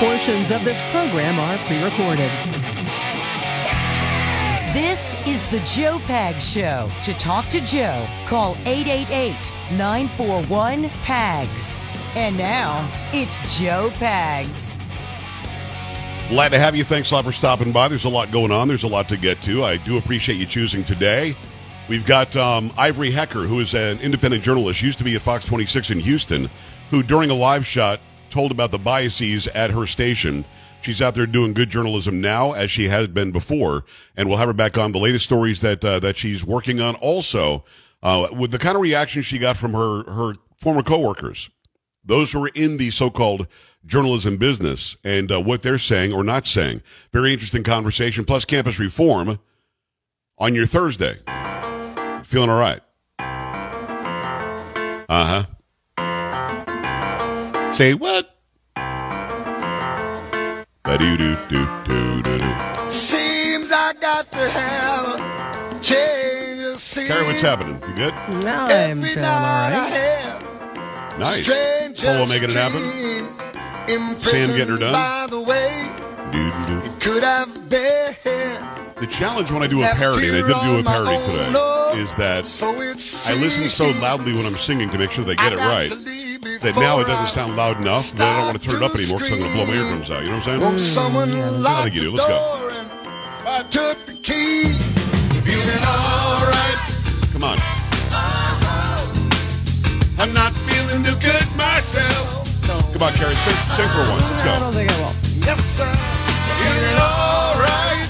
Portions of this program are pre-recorded. This is the Joe Pags Show. To talk to Joe, call 888-941-PAGS. And now, it's Joe Pags. Glad to have you. Thanks a lot for stopping by. There's a lot going on. There's a lot to get to. I do appreciate you choosing today. We've got Ivory Hecker, who is an independent journalist, used to be at Fox 26 in Houston, who during a live shot told about the biases at her station. She's out there doing good journalism now, as she has been before, and we'll have her back on the latest stories that that she's working on. Also, with the kind of reaction she got from her former coworkers, those who are in the so-called journalism business, and what they're saying or not saying. Very interesting conversation. Plus, Campus Reform on your Thursday. Feeling all right? Uh-huh. Say what? Seems I got to have a change of scene. Carrie, what's happening? You good? No, I'm feeling all right. Nice. Polo making it happen. Sam getting her done. By the way, it could have been. The challenge when I do a parody, and I did do a parody today, is that I listen so loudly when I'm singing to make sure they get it right, that now it doesn't sound loud enough, that I don't want to turn it up anymore because I'm going to blow my eardrums out. You know what I'm saying? I think you do. Let's go. I took the key. Feeling all right. Come on. I'm not feeling too good myself. Come on, Carrie. Sing for one. Let's go. I don't think I will. Yes, sir. Feeling all right.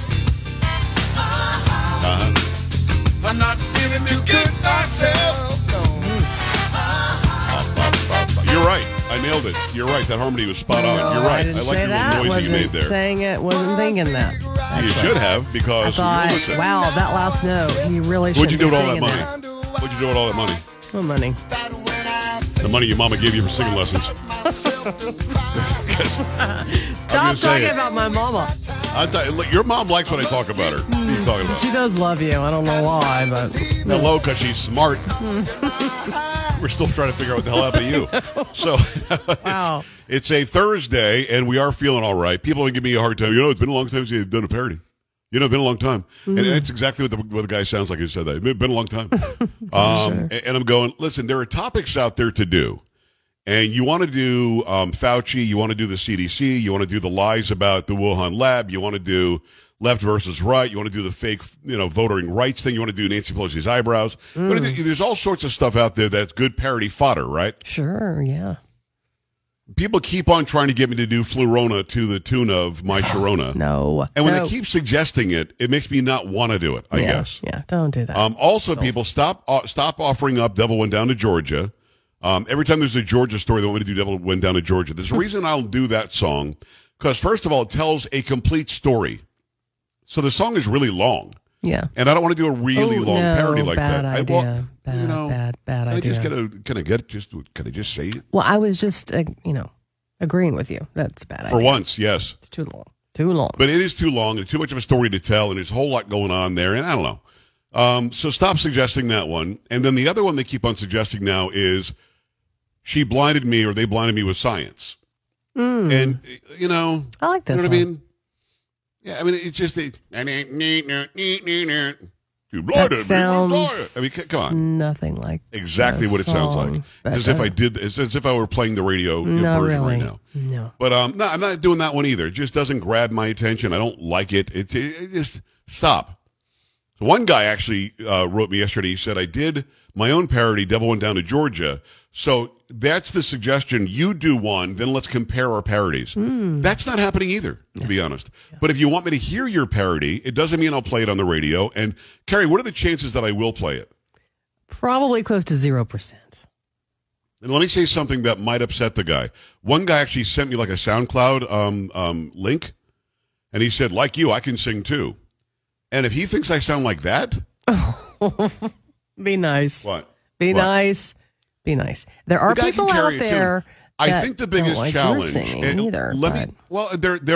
I'm not feeling too good myself. You're right. I nailed it. You're right. That harmony was spot on. You're right. I like the noise that you made there. Saying it, wasn't thinking that. Actually. You should have, because I thought, wow, that last note. You really should. What'd you do with all that money? What'd you do with all that money? What money? The money your mama gave you for singing lessons. Stop talking about my mama. Look, your mom likes when I talk about her. What are you talking about? She does love you. I don't know why, but hello, because she's smart. We're still trying to figure out what the hell happened to you. So wow. It's a Thursday, and we are feeling all right. People are giving me a hard time. You know, it's been a long time since you've done a parody. You know, it's been a long time. Mm-hmm. And that's exactly what the guy sounds like who said that. It's been a long time. Sure. And I'm going, listen, there are topics out there to do. And you want to do Fauci. You want to do the CDC. You want to do the lies about the Wuhan lab. You want to do left versus right. You want to do the fake, voting rights thing. You want to do Nancy Pelosi's eyebrows. Mm. There's all sorts of stuff out there that's good parody fodder, right? Sure, yeah. People keep on trying to get me to do Flurona to the tune of My Sharona. No. And when they keep suggesting it, it makes me not want to do it, I guess. Yeah, don't do that. People, stop offering up Devil Went Down to Georgia. Every time there's a Georgia story, they want me to do Devil Went Down to Georgia. There's a reason I don't do that song, because first of all, it tells a complete story. So the song is really long. Yeah. And I don't want to do a really long parody like that. Idea. Bad idea. Can I just say it? Well, I was just, agreeing with you. That's a bad idea. For once, yes. It's too long. But it is too long and too much of a story to tell, and there's a whole lot going on there, and I don't know. So stop suggesting that one. And then the other one they keep on suggesting now is she blinded me, or they blinded me with science. Mm. And, I like this one. What I mean? Yeah, it's just you blinded. Come on. Nothing like exactly what it sounds like. It's as if I did. It's as if I were playing the radio version right now. No, but no, I'm not doing that one either. It just doesn't grab my attention. I don't like it. It just stop. So one guy actually wrote me yesterday. He said I did my own parody, Devil Went Down to Georgia. So that's the suggestion. You do one, then let's compare our parodies. Mm. That's not happening either, to be honest. Yeah. But if you want me to hear your parody, it doesn't mean I'll play it on the radio. And, Carrie, what are the chances that I will play it? Probably close to 0%. And let me say something that might upset the guy. One guy actually sent me like a SoundCloud link, and he said, like you, I can sing too. And if he thinks I sound like that... Be nice. What? Be nice. Be nice. There are people out there. I think the biggest challenge. There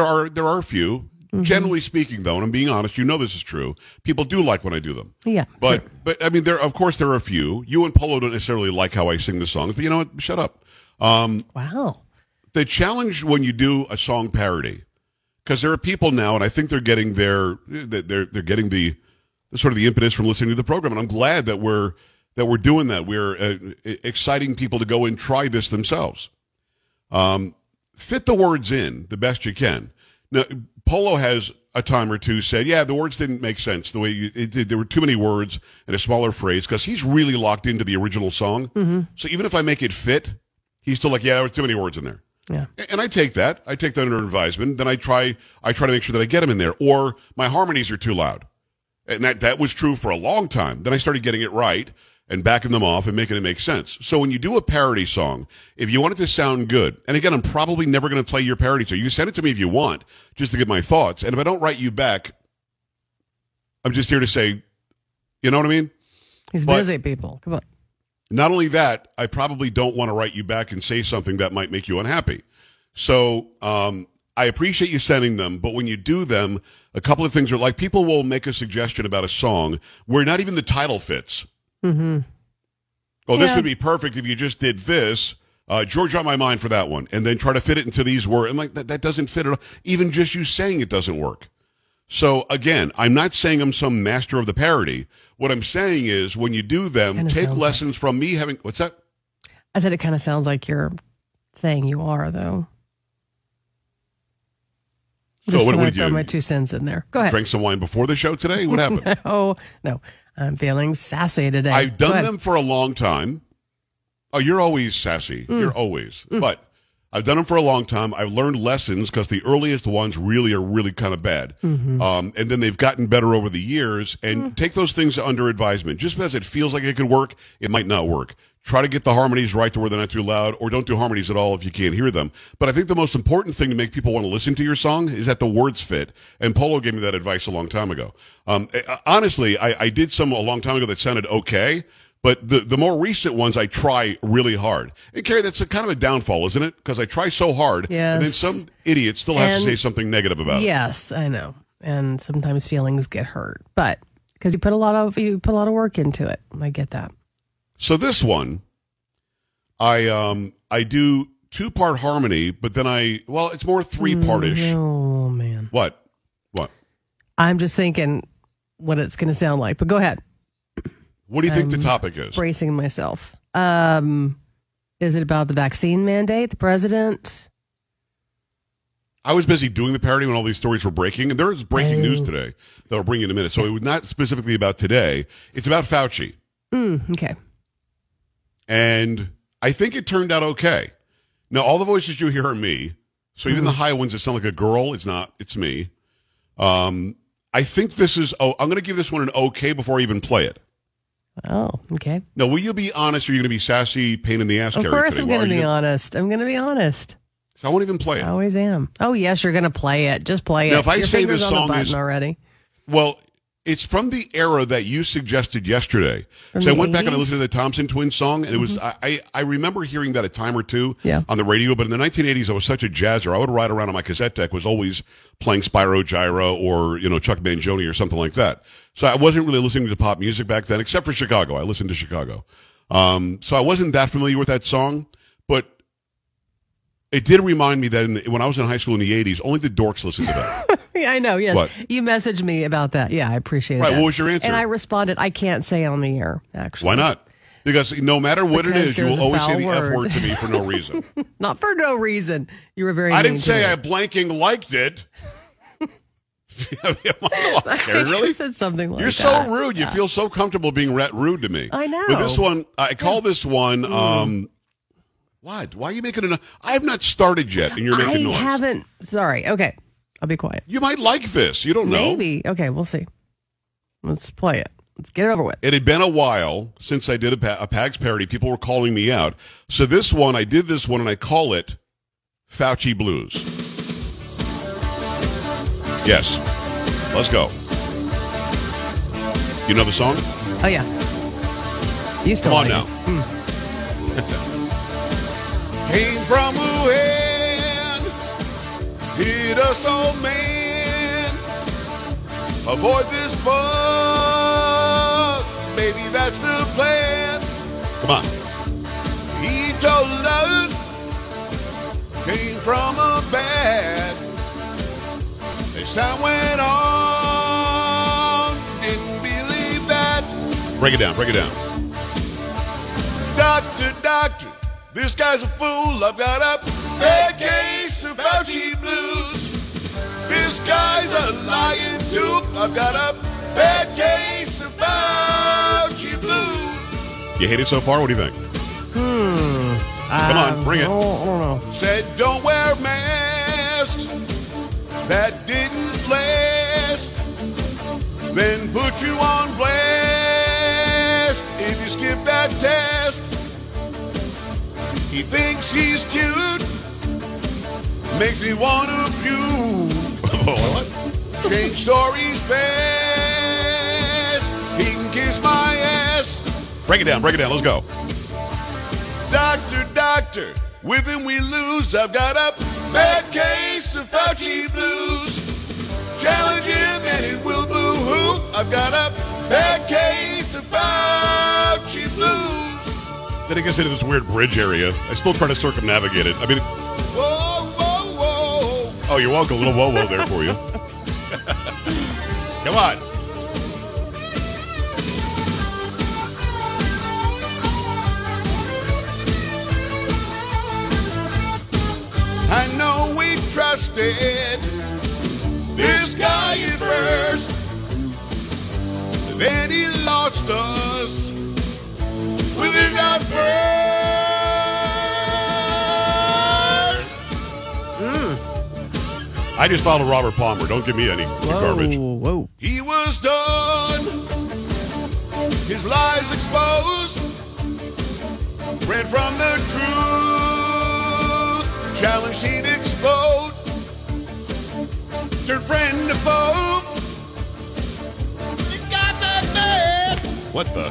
are a few. Mm-hmm. Generally speaking, though, and I'm being honest, this is true. People do like when I do them. Yeah. But there are a few. You and Polo don't necessarily like how I sing the songs. But you know what? Shut up. Wow. The challenge when you do a song parody, because there are people now, and I think they're getting their they're getting the sort of the impetus from listening to the program, and I'm glad that we're doing that. We're exciting people to go and try this themselves. Fit the words in the best you can. Now, Polo has a time or two said, yeah, the words didn't make sense the way there were too many words in a smaller phrase, because he's really locked into the original song. Mm-hmm. So even if I make it fit, he's still like, yeah, there were too many words in there. Yeah. And I take that. I take that under advisement. Then I try to make sure that I get them in there. Or my harmonies are too loud. And that was true for a long time. Then I started getting it right and backing them off and making it make sense. So when you do a parody song, if you want it to sound good, and again, I'm probably never going to play your parody, so you can send it to me if you want, just to get my thoughts. And if I don't write you back, I'm just here to say, you know what I mean? He's busy, people. Come on. Not only that, I probably don't want to write you back and say something that might make you unhappy. So I appreciate you sending them, but when you do them, a couple of things are like, people will make a suggestion about a song where not even the title fits. Mm-hmm. Oh, this would be perfect if you just did this. George on my mind for that one, and then try to fit it into these words. I'm like, that doesn't fit at all. Even just you saying it doesn't work. So again, I'm not saying I'm some master of the parody. What I'm saying is, when you do them, take lessons from me having. What's that? I said it kind of sounds like you're saying you are, though. So just what did you throw my 2 cents in there? Go ahead. Drink some wine before the show today. What happened? No. I'm feeling sassy today. I've done them for a long time. Oh, you're always sassy. Mm. You're always. Mm. But I've done them for a long time. I've learned lessons, because the earliest ones are really kind of bad. Mm-hmm. And then they've gotten better over the years. And take those things under advisement. Just because it feels like it could work, it might not work. Try to get the harmonies right to where they're not too loud, or don't do harmonies at all if you can't hear them. But I think the most important thing to make people want to listen to your song is that the words fit. And Polo gave me that advice a long time ago. Honestly, I did some a long time ago that sounded okay, but the more recent ones I try really hard. And Carrie, that's kind of a downfall, isn't it? Because I try so hard, and then some idiot still has to say something negative about it. Yes, I know. And sometimes feelings get hurt, but because you put a lot of work into it, I get that. So this one, I do 2-part harmony, but then it's more 3-part-ish. Oh man! What? I'm just thinking what it's going to sound like. But go ahead. What do you think the topic is? Bracing myself. Is it about the vaccine mandate, the president? I was busy doing the parody when all these stories were breaking, and there is breaking news today that I'll bring you in a minute. So it was not specifically about today. It's about Fauci. Okay. And I think it turned out okay. Now, all the voices you hear are me. So even the high ones that sound like a girl, it's not. It's me. I think this is... Oh, I'm going to give this one an okay before I even play it. Oh, okay. Now, will you be honest, or are you going to be sassy, pain in the ass? Of course I'm going to be honest. I'm going to be honest. So I won't even play it. I always am. Oh, yes, you're going to play it. Just play it. If I say this song is... already. Well... It's from the era that you suggested yesterday. So I went back and I listened to the Thompson twins song, and it was I remember hearing that a time or two on the radio, but in the 1980s I was such a jazzer. I would ride around on my cassette deck, was always playing Spyro Gyro or Chuck Mangione or something like that. So I wasn't really listening to pop music back then, except for Chicago. I listened to Chicago. So I wasn't that familiar with that song, but it did remind me that when I was in high school in the 80s, only the dorks listened to that. Yeah, I know, yes. What? You messaged me about that. Yeah, I appreciate it. Right, what was your answer? And I responded, I can't say on the air, actually. Why not? Because no matter what it is, you will always say the F word to me for no reason. Not for no reason. You were very mean. I didn't say I blanking liked it. Really? You said something like that. You're so rude. Yeah. You feel so comfortable being rude to me. I know. But this one, I call this one... What? Why are you making a... I have not started yet, and you're making noise. I haven't... Sorry. Okay. I'll be quiet. You might like this. You don't know. Maybe. Okay, we'll see. Let's play it. Let's get it over with. It had been a while since I did a Pags parody. People were calling me out. So this one, I did this one, and I call it Fauci Blues. Yes. Let's go. You know the song? Oh, yeah. You still Come on now. Came from Wuhan, hit us old man, avoid this bug, maybe that's the plan. Come on. He told us, came from a bed. They sound went on, didn't believe that. Break it down, break it down. Doctor, doctor, this guy's a fool. I've got a bad case of Fauci blues. This guy's a lying dupe. I've got a bad case of Fauci blues. You hate it so far? What do you think? Come on, bring it. I don't know. Said don't wear masks. That didn't last. Then put you on blast if you skip that test. He thinks he's cute. Makes me want to puke. What? Change stories fast. He can kiss my ass. Break it down, break it down. Let's go. Doctor, doctor, with him we lose. I've got a bad case of Fauci blues. Challenge him and he will boo-hoo. I've got a bad case of Fauci blues. Then it gets into this weird bridge area. I still try to circumnavigate it. I mean... Whoa, whoa, whoa. Oh, you're welcome. A little whoa-whoa there for you. Come on. I know we trusted this guy at first, then he lost us with his outburst. I just followed Robert Palmer. Don't give me any garbage. Whoa. He was done. His lies exposed. Ran from the truth. Challenged, he'd explode. Turn friend to foe. You got that bad. What the?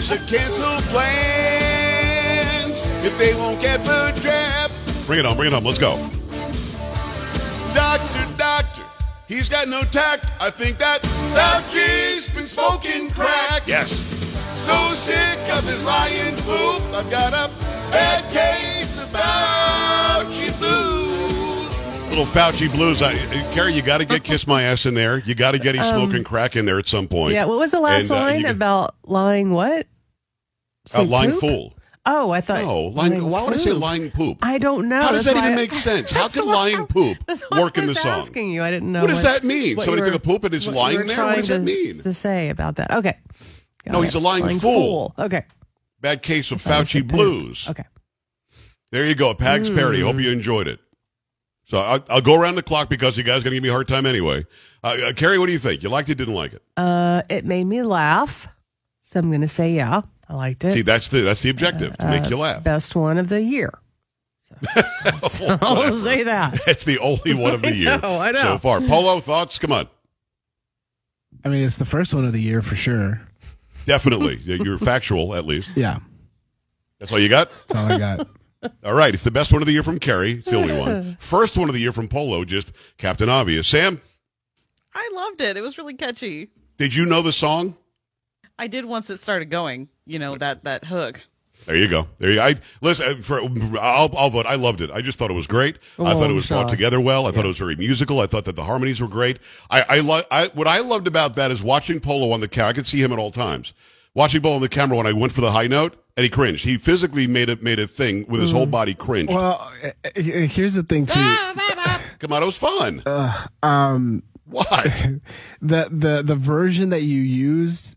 Should cancel plans if they won't get the jab. Bring it on, let's go. Doctor, doctor, he's got no tact. I think that Fauci's been smoking crack. Yes. So sick of his lying poop. I've got a bad case of Fauci blues. Little Fauci blues. Carrie, you got to get Kiss My Ass in there. You got to get he's smoking crack in there at some point. Yeah, what was the last line about lying what? Lying fool. Oh, I thought... No, lying, why would I say lying poop? I don't know. How does that even make sense? How could lying poop work in the song? I was asking you. I didn't know. What does that mean? Somebody took a poop and it's lying there? What does that mean? To say about that. Okay. No, he's a lying fool. Okay. Bad case of Fauci blues. Okay. There you go, a Pags parody. Hope you enjoyed it. So I'll go around the clock because you guys are going to give me a hard time anyway. Carrie, what do you think? You liked it, didn't like it? It made me laugh, so I'm going to say yeah, I liked it. See, that's the objective, to make you laugh. Best one of the year. So, I'll say that. That's the only one of the year I know. So far. Polo, thoughts? Come on. I mean, it's the first one of the year for sure. Definitely. You're factual, at least. Yeah. That's all you got? That's all I got. All right, it's the best one of the year from Carrie. It's the only one. First one of the year from Polo, just Captain Obvious. Sam? I loved it. It was really catchy. Did you know the song? I did once it started going, you know, that hook. There you go. There you go. I'll vote. I loved it. I just thought it was great. I thought it was brought together well. I thought it was very musical. I thought that the harmonies were great. What I loved about that is watching Polo on the camera. I could see him at all times. Watching Polo on the camera when I went for the high note. And he cringed. He physically made a thing with his whole body cringe. Well, here's the thing, too. Come on, it was fun. What? The version that you used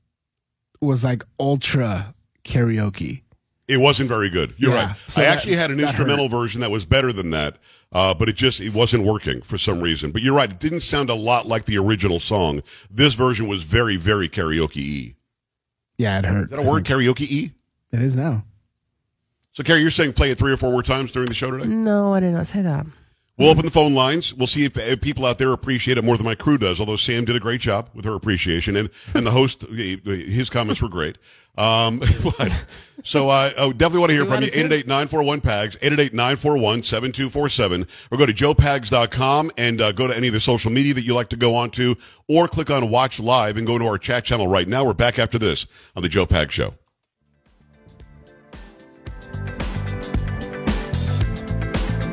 was like ultra karaoke. It wasn't very good. You're right. So I actually had an instrumental version that was better than that, but it wasn't working for some reason. But you're right. It didn't sound a lot like the original song. This version was very, very karaoke-y. Yeah, it hurt. Is that a word, karaoke-y? It is now. So, Carrie, you're saying play it 3 or 4 more times during the show today? No, I did not say that. We'll open the phone lines. We'll see if people out there appreciate it more than my crew does, although Sam did a great job with her appreciation, and the host, his comments were great. So I definitely want to hear from you. 888-941-PAGS, 888-941-7247, or go to joepags.com and go to any of the social media that you like to go on to, or click on Watch Live and go to our chat channel right now. We're back after this on The Joe Pags Show.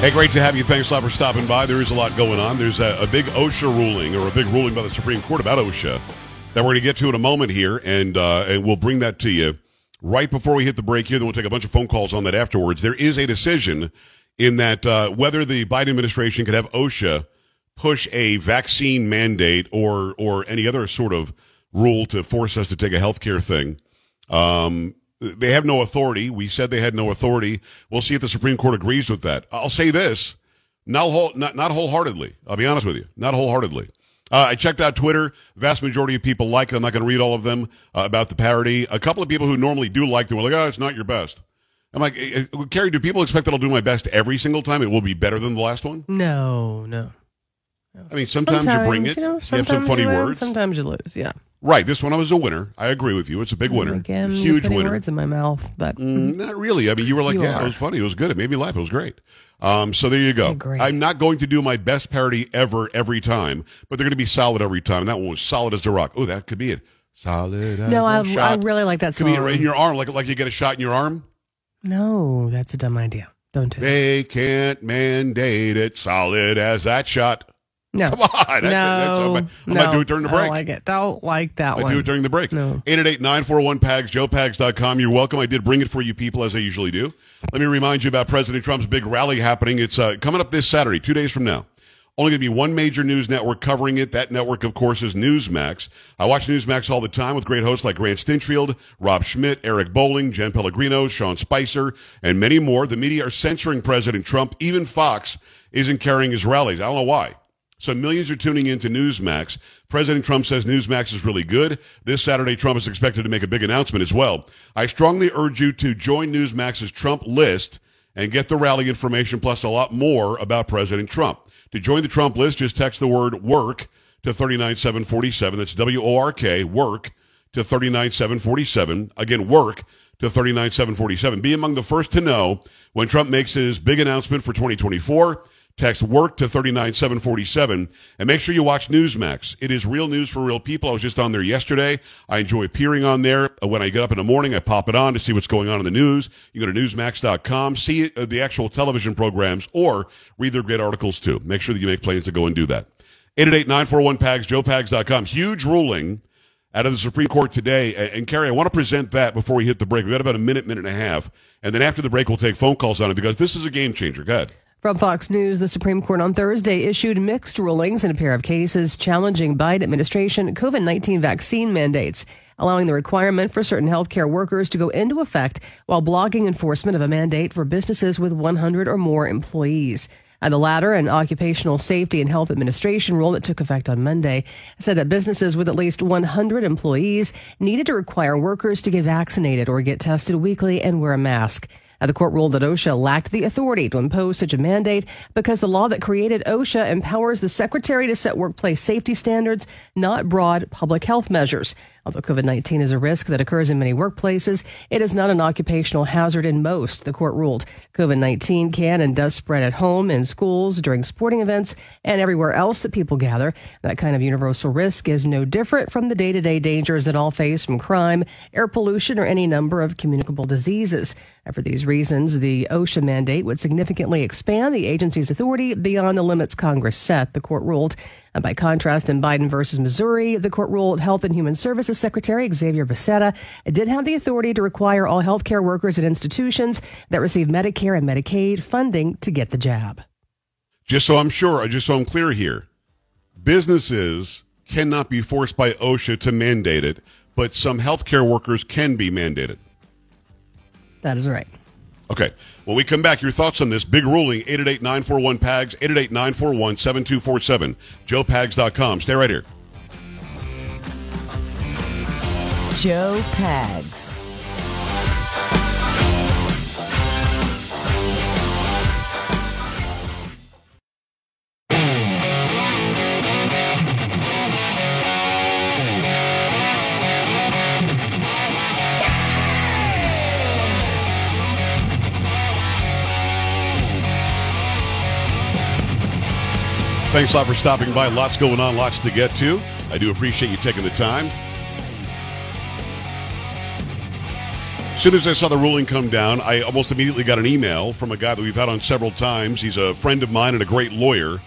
Hey, great to have you. Thanks a lot for stopping by. There is a lot going on. There's a big OSHA ruling, or a big ruling by the Supreme Court about OSHA that we're going to get to in a moment here, and we'll bring that to you right before we hit the break here. Then we'll take a bunch of phone calls on that afterwards. There is a decision in that whether the Biden administration could have OSHA push a vaccine mandate or any other sort of rule to force us to take a healthcare thing. They have no authority. We said they had no authority. We'll see if the Supreme Court agrees with that. I'll say this, not wholeheartedly. I'll be honest with you, not wholeheartedly. I checked out Twitter. Vast majority of people like it. I'm not going to read all of them about the parody. A couple of people who normally do like them were like, oh, it's not your best. I'm like, Carrie, do people expect that I'll do my best every single time? It will be better than the last one? No. I mean, sometimes you bring it. You have some funny words. Sometimes you lose, yeah. Right. This one I was a winner. I agree with you. It's a big winner. Again, huge winner. Words in my mouth, but not really. I mean, you were like, it was funny. It was good. It made me laugh. It was great. So there you go. I'm not going to do my best parody ever, every time, but they're going to be solid every time. That one was solid as a rock. Oh, that could be it. Solid as a rock. I really like that song. Could be right in your arm, like you get a shot in your arm. No, that's a dumb idea. Don't do that. They can't mandate it. Solid as that shot. No. Come on. I might do it during the break. I don't like it. Don't like that one. I do it during the break. No. 888-941-PAGS, joepags.com. You're welcome. I did bring it for you people, as I usually do. Let me remind you about President Trump's big rally happening. It's coming up this Saturday, 2 days from now. Only going to be one major news network covering it. That network, of course, is Newsmax. I watch Newsmax all the time with great hosts like Grant Stinchfield, Rob Schmidt, Eric Bolling, Jen Pellegrino, Sean Spicer, and many more. The media are censoring President Trump. Even Fox isn't carrying his rallies. I don't know why. So millions are tuning into Newsmax. President Trump says Newsmax is really good. This Saturday, Trump is expected to make a big announcement as well. I strongly urge you to join Newsmax's Trump list and get the rally information, plus a lot more about President Trump. To join the Trump list, just text the word WORK to 39747. That's W-O-R-K, WORK, to 39747. Again, WORK to 39747. Be among the first to know when Trump makes his big announcement for 2024. Text WORK to 39747, and make sure you watch Newsmax. It is real news for real people. I was just on there yesterday. I enjoy appearing on there. When I get up in the morning, I pop it on to see what's going on in the news. You go to Newsmax.com, see the actual television programs, or read their great articles, too. Make sure that you make plans to go and do that. 888-941-PAGS, JoePags.com. Huge ruling out of the Supreme Court today. And, Carrie, I want to present that before we hit the break. We've got about a minute and a half. And then after the break, we'll take phone calls on it because this is a game changer. Go ahead. From Fox News, the Supreme Court on Thursday issued mixed rulings in a pair of cases challenging Biden administration COVID-19 vaccine mandates, allowing the requirement for certain healthcare workers to go into effect while blocking enforcement of a mandate for businesses with 100 or more employees. And the latter, an Occupational Safety and Health Administration rule that took effect on Monday, said that businesses with at least 100 employees needed to require workers to get vaccinated or get tested weekly and wear a mask. The court ruled that OSHA lacked the authority to impose such a mandate because the law that created OSHA empowers the secretary to set workplace safety standards, not broad public health measures. Although COVID-19 is a risk that occurs in many workplaces, it is not an occupational hazard in most, the court ruled. COVID-19 can and does spread at home, in schools, during sporting events, and everywhere else that people gather. That kind of universal risk is no different from the day-to-day dangers that all face from crime, air pollution, or any number of communicable diseases. And for these reasons, the OSHA mandate would significantly expand the agency's authority beyond the limits Congress set, the court ruled. And by contrast, in Biden versus Missouri, the court ruled Health and Human Services Secretary Xavier Becerra did have the authority to require all healthcare workers at institutions that receive Medicare and Medicaid funding to get the jab. Just so I'm clear here, businesses cannot be forced by OSHA to mandate it, but some healthcare workers can be mandated. That is right. Okay. When we come back, your thoughts on this big ruling, 888-941-PAGS, 888-941-7247, JoePags.com. Stay right here. Joe Pags. Thanks a lot for stopping by. Lots going on, lots to get to. I do appreciate you taking the time. As soon as I saw the ruling come down, I almost immediately got an email from a guy that we've had on several times. He's a friend of mine and a great lawyer.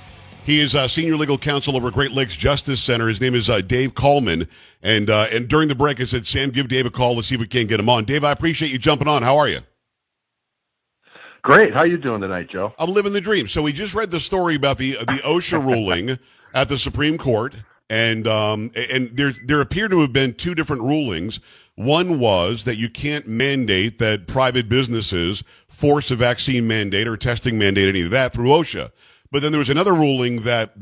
He is a senior legal counsel over Great Lakes Justice Center. His name is Dave Coleman. And during the break, I said, Sam, give Dave a call. Let's see if we can't get him on. Dave, I appreciate you jumping on. How are you? Great. How are you doing tonight, Joe? I'm living the dream. So we just read the story about the OSHA ruling at the Supreme Court. And there appear to have been two different rulings. One was that you can't mandate that private businesses force a vaccine mandate or testing mandate, any of that, through OSHA. But then there was another ruling that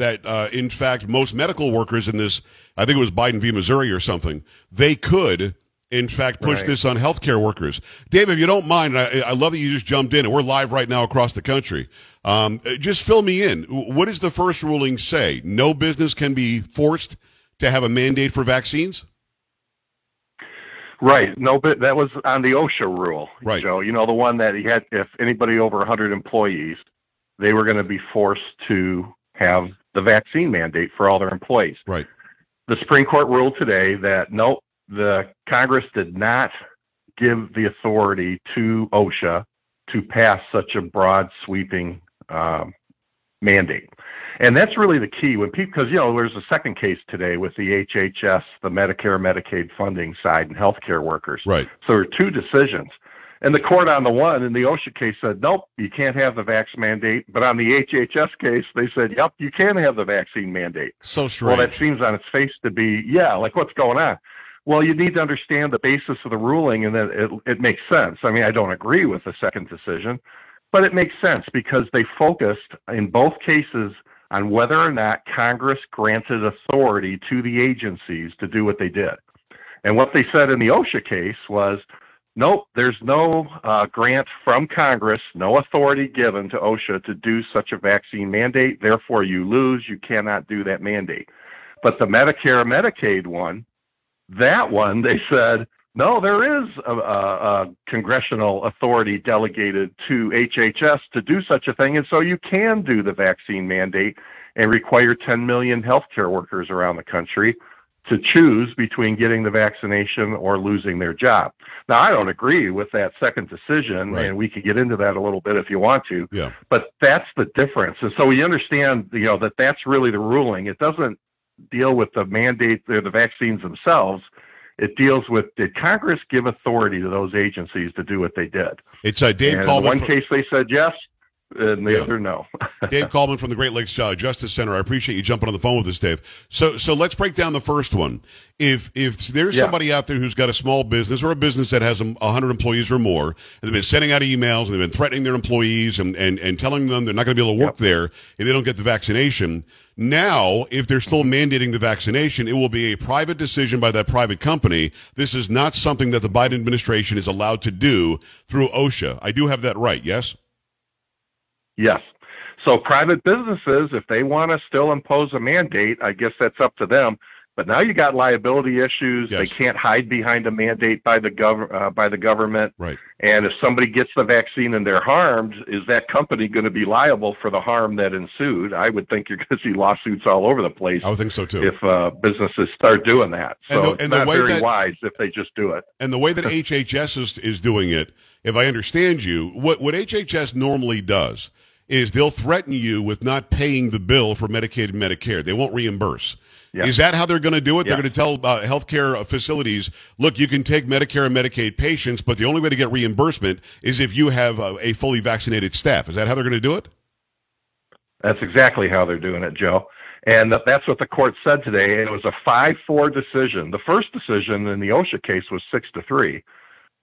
in fact, most medical workers in this, I think it was Biden v. Missouri or something, they could, in fact, push this on healthcare workers. Dave, if you don't mind, I love that you just jumped in, and we're live right now across the country. Just fill me in. What does the first ruling say? No business can be forced to have a mandate for vaccines? Right. No, but that was on the OSHA rule. Right. Joe, you know, the one that he had, if anybody over 100 employees, they were going to be forced to have the vaccine mandate for all their employees. Right. The Supreme Court ruled today that, nope, the Congress did not give the authority to OSHA to pass such a broad sweeping mandate. And that's really the key when people, because, you know, there's a second case today with the HHS, the Medicare, Medicaid funding side and healthcare workers. Right. So there are two decisions. And the court on the one in the OSHA case said, nope, you can't have the vaccine mandate. But on the HHS case, they said, yep, you can have the vaccine mandate. So strange. Well, that seems on its face to be, yeah, like what's going on? Well, you need to understand the basis of the ruling, and that it makes sense. I mean, I don't agree with the second decision, but it makes sense because they focused in both cases on whether or not Congress granted authority to the agencies to do what they did. And what they said in the OSHA case was, nope, there's no grant from Congress, no authority given to OSHA to do such a vaccine mandate. Therefore, you lose. You cannot do that mandate. But the Medicare, Medicaid one, that one, they said, no, there is a congressional authority delegated to HHS to do such a thing, and so you can do the vaccine mandate and require 10 million healthcare workers around the country to choose between getting the vaccination or losing their job. Now, I don't agree with that second decision, right, and we could get into that a little bit if you want to, yeah, but that's the difference. And so we understand, you know, that that's really the ruling. It doesn't deal with the mandate or the vaccines themselves. It deals with, did Congress give authority to those agencies to do what they did? It's Dave Coleman. In one case they said yes, and the other no. Dave Coleman from the Great Lakes Justice Center. I appreciate you jumping on the phone with us, Dave. So let's break down the first one. If there's somebody out there who's got a small business or a business that has 100 employees or more, and they've been sending out emails and they've been threatening their employees and telling them they're not going to be able to work there if they don't get the vaccination. Now, if they're still mandating the vaccination, it will be a private decision by that private company. This is not something that the Biden administration is allowed to do through OSHA. I do have that right, yes? Yes. So private businesses, if they want to still impose a mandate, I guess that's up to them. But now you got liability issues. Yes. They can't hide behind a mandate by the government. Right. And if somebody gets the vaccine and they're harmed, is that company going to be liable for the harm that ensued? I would think you're going to see lawsuits all over the place. I would think so too. If businesses start doing that, so it's not very wise if they just do it. And the way that HHS is doing it, if I understand you, what HHS normally does is they'll threaten you with not paying the bill for Medicaid and Medicare. They won't reimburse. Yeah. Is that how they're going to do it? Yeah. They're going to tell healthcare facilities, look, you can take Medicare and Medicaid patients, but the only way to get reimbursement is if you have a fully vaccinated staff. Is that how they're going to do it? That's exactly how they're doing it, Joe. And that's what the court said today. It was a 5-4 decision. The first decision in the OSHA case was 6-3.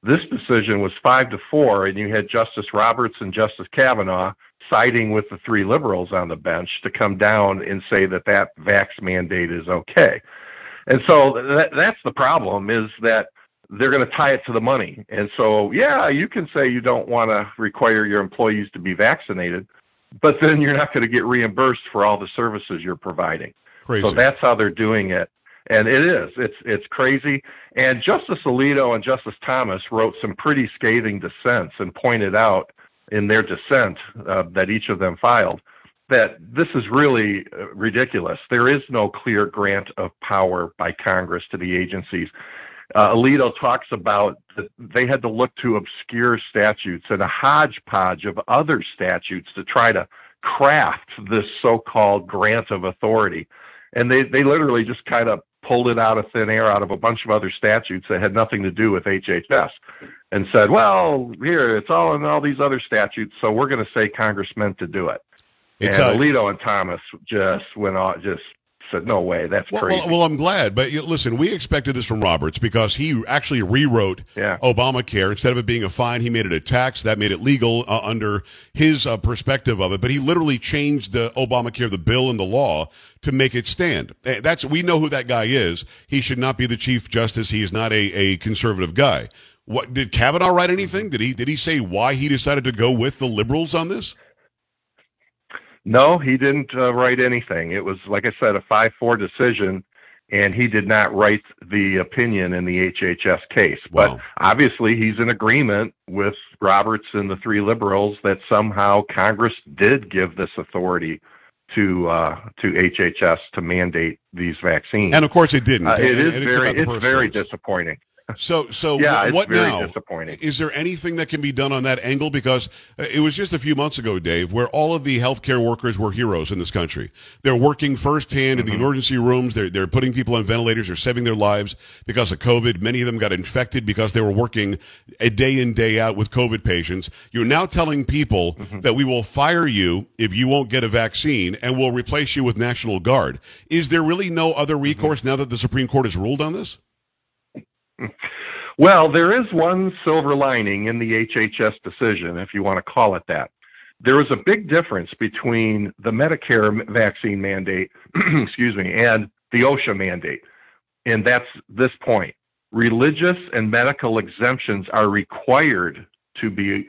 This decision was 5-4, and you had Justice Roberts and Justice Kavanaugh siding with the three liberals on the bench to come down and say that that vax mandate is okay. And so that's the problem, is that they're going to tie it to the money. And so, yeah, you can say you don't want to require your employees to be vaccinated, but then you're not going to get reimbursed for all the services you're providing. Crazy. So that's how they're doing it. And it is. It's crazy. And Justice Alito and Justice Thomas wrote some pretty scathing dissents and pointed out in their dissent that each of them filed that this is really ridiculous. There is no clear grant of power by Congress to the agencies. Alito talks about that they had to look to obscure statutes and a hodgepodge of other statutes to try to craft this so-called grant of authority. And they literally just kind of pulled it out of thin air out of a bunch of other statutes that had nothing to do with HHS and said, well, here, it's all in all these other statutes, so we're going to say Congress meant to do it. And Alito and Thomas just went on, just said, no way, that's crazy. Well, I'm glad, but listen, we expected this from Roberts because he actually rewrote Obamacare. Instead of it being a fine, he made it a tax. That made it legal under his perspective of it, but he literally changed the Obamacare, the bill and the law to make it stand. That's, we know who that guy is. He should not be the Chief Justice. He is not a conservative guy. What, did Kavanaugh write anything? Did he say why he decided to go with the liberals on this? No, he didn't write anything. It was, like I said, a 5-4 decision, and he did not write the opinion in the HHS case. Wow. But obviously he's in agreement with Roberts and the three liberals that somehow Congress did give this authority to HHS to mandate these vaccines. And, of course, it didn't. It's very disappointing. So yeah, what now? Is there anything that can be done on that angle? Because it was just a few months ago, Dave, where all of the healthcare workers were heroes in this country. They're working firsthand in the emergency rooms. They're putting people on ventilators. They're saving their lives because of COVID. Many of them got infected because they were working a day in, day out with COVID patients. You're now telling people that we will fire you if you won't get a vaccine and we'll replace you with National Guard. Is there really no other recourse now that the Supreme Court has ruled on this? Well, there is one silver lining in the HHS decision, if you want to call it that. There was a big difference between the Medicare vaccine mandate, excuse me, and the OSHA mandate. And that's this point. Religious and medical exemptions are required to be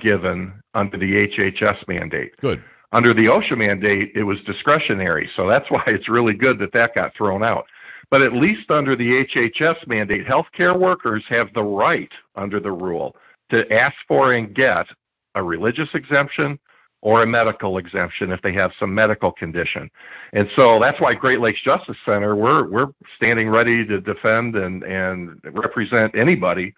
given under the HHS mandate. Good. Under the OSHA mandate, it was discretionary. So that's why it's really good that that got thrown out. But at least under the HHS mandate, healthcare workers have the right under the rule to ask for and get a religious exemption or a medical exemption if they have some medical condition. And so that's why Great Lakes Justice Center, we're standing ready to defend and represent anybody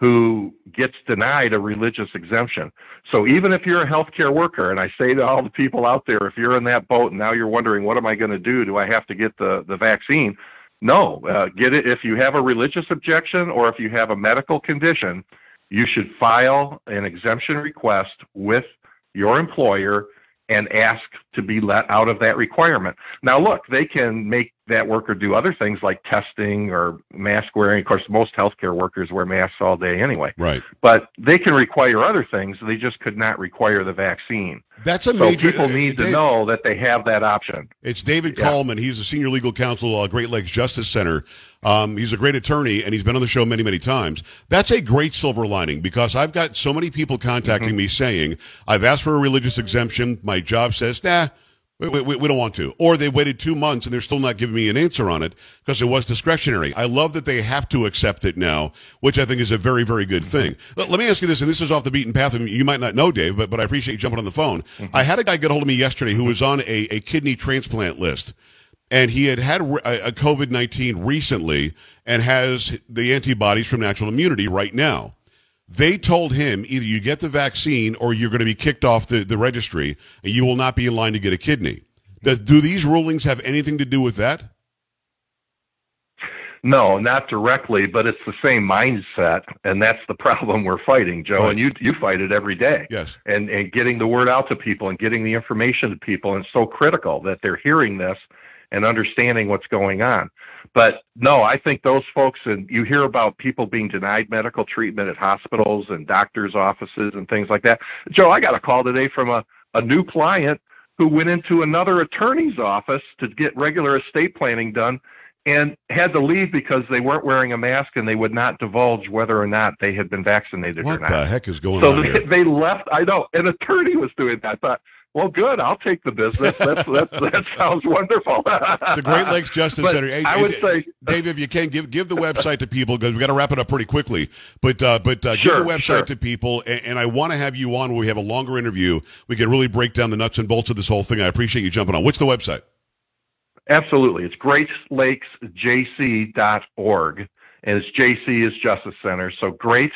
who gets denied a religious exemption. So even if you're a healthcare worker, and I say to all the people out there, if you're in that boat and now you're wondering, what am I going to do? Do I have to get the vaccine? No, get it. If you have a religious objection or if you have a medical condition, you should file an exemption request with your employer and ask to be let out of that requirement. Now, look, they can make that worker do other things like testing or mask wearing. Of course, most healthcare workers wear masks all day anyway. Right. But they can require other things. They just could not require the vaccine. That's a major. So people need to know that they have that option. It's David Coleman. He's a senior legal counsel at Great Lakes Justice Center. He's a great attorney, and he's been on the show many, many times. That's a great silver lining because I've got so many people contacting me saying, I've asked for a religious exemption. My job says, nah, we don't want to. Or they waited 2 months, and they're still not giving me an answer on it because it was discretionary. I love that they have to accept it now, which I think is a very, very good thing. Let me ask you this, and this is off the beaten path, and you might not know, Dave, but I appreciate you jumping on the phone. I had a guy get a hold of me yesterday who was on a kidney transplant list. And he had a COVID-19 recently and has the antibodies from natural immunity right now. They told him either you get the vaccine or you're going to be kicked off the registry and you will not be in line to get a kidney. Do these rulings have anything to do with that? No, not directly, but it's the same mindset, and that's the problem we're fighting, Joe, right. And you fight it every day. Yes. And getting the word out to people and getting the information to people, and it's so critical that they're hearing this and understanding what's going on. But no, I think those folks, and you hear about people being denied medical treatment at hospitals and doctors' offices and things like that. Joe, I got a call today from a new client who went into another attorney's office to get regular estate planning done and had to leave because they weren't wearing a mask and they would not divulge whether or not they had been vaccinated or not. What the heck is going on here? So they left, I know, an attorney was doing that, but Well, good. I'll take the business. That sounds wonderful. The Great Lakes Justice Center. Hey, I would say, Dave, if you can, give the website to people, because we've got to wrap it up pretty quickly. But sure, give the website to people, and I want to have you on where we have a longer interview. We can really break down the nuts and bolts of this whole thing. I appreciate you jumping on. What's the website? Absolutely. It's greatlakesjc.org, and it's JC is Justice Center, so greatlakesjc.org.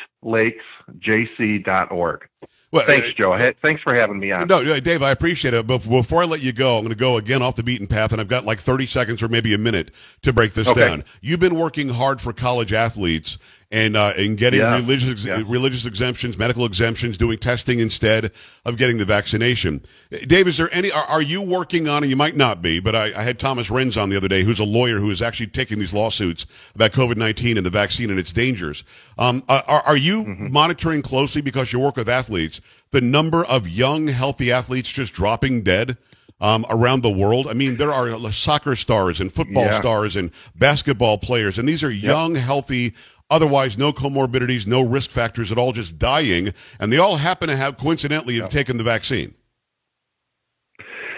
Well, thanks, Joe. Thanks for having me on. No, Dave, I appreciate it. But before I let you go, I'm going to go again off the beaten path, and I've got like 30 seconds or maybe a minute to break this down. You've been working hard for college athletes and getting religious exemptions, medical exemptions, doing testing instead of getting the vaccination. Dave, is there any? Are you working on, and you might not be, but I had Thomas Renz on the other day, who's a lawyer who is actually taking these lawsuits about COVID-19 and the vaccine and its dangers. Are you monitoring closely, because you work with athletes, the number of young, healthy athletes just dropping dead around the world? I mean, there are soccer stars and football stars and basketball players, and these are young, healthy, otherwise no comorbidities, no risk factors at all, just dying, and they all happen to have, coincidentally, have taken the vaccine.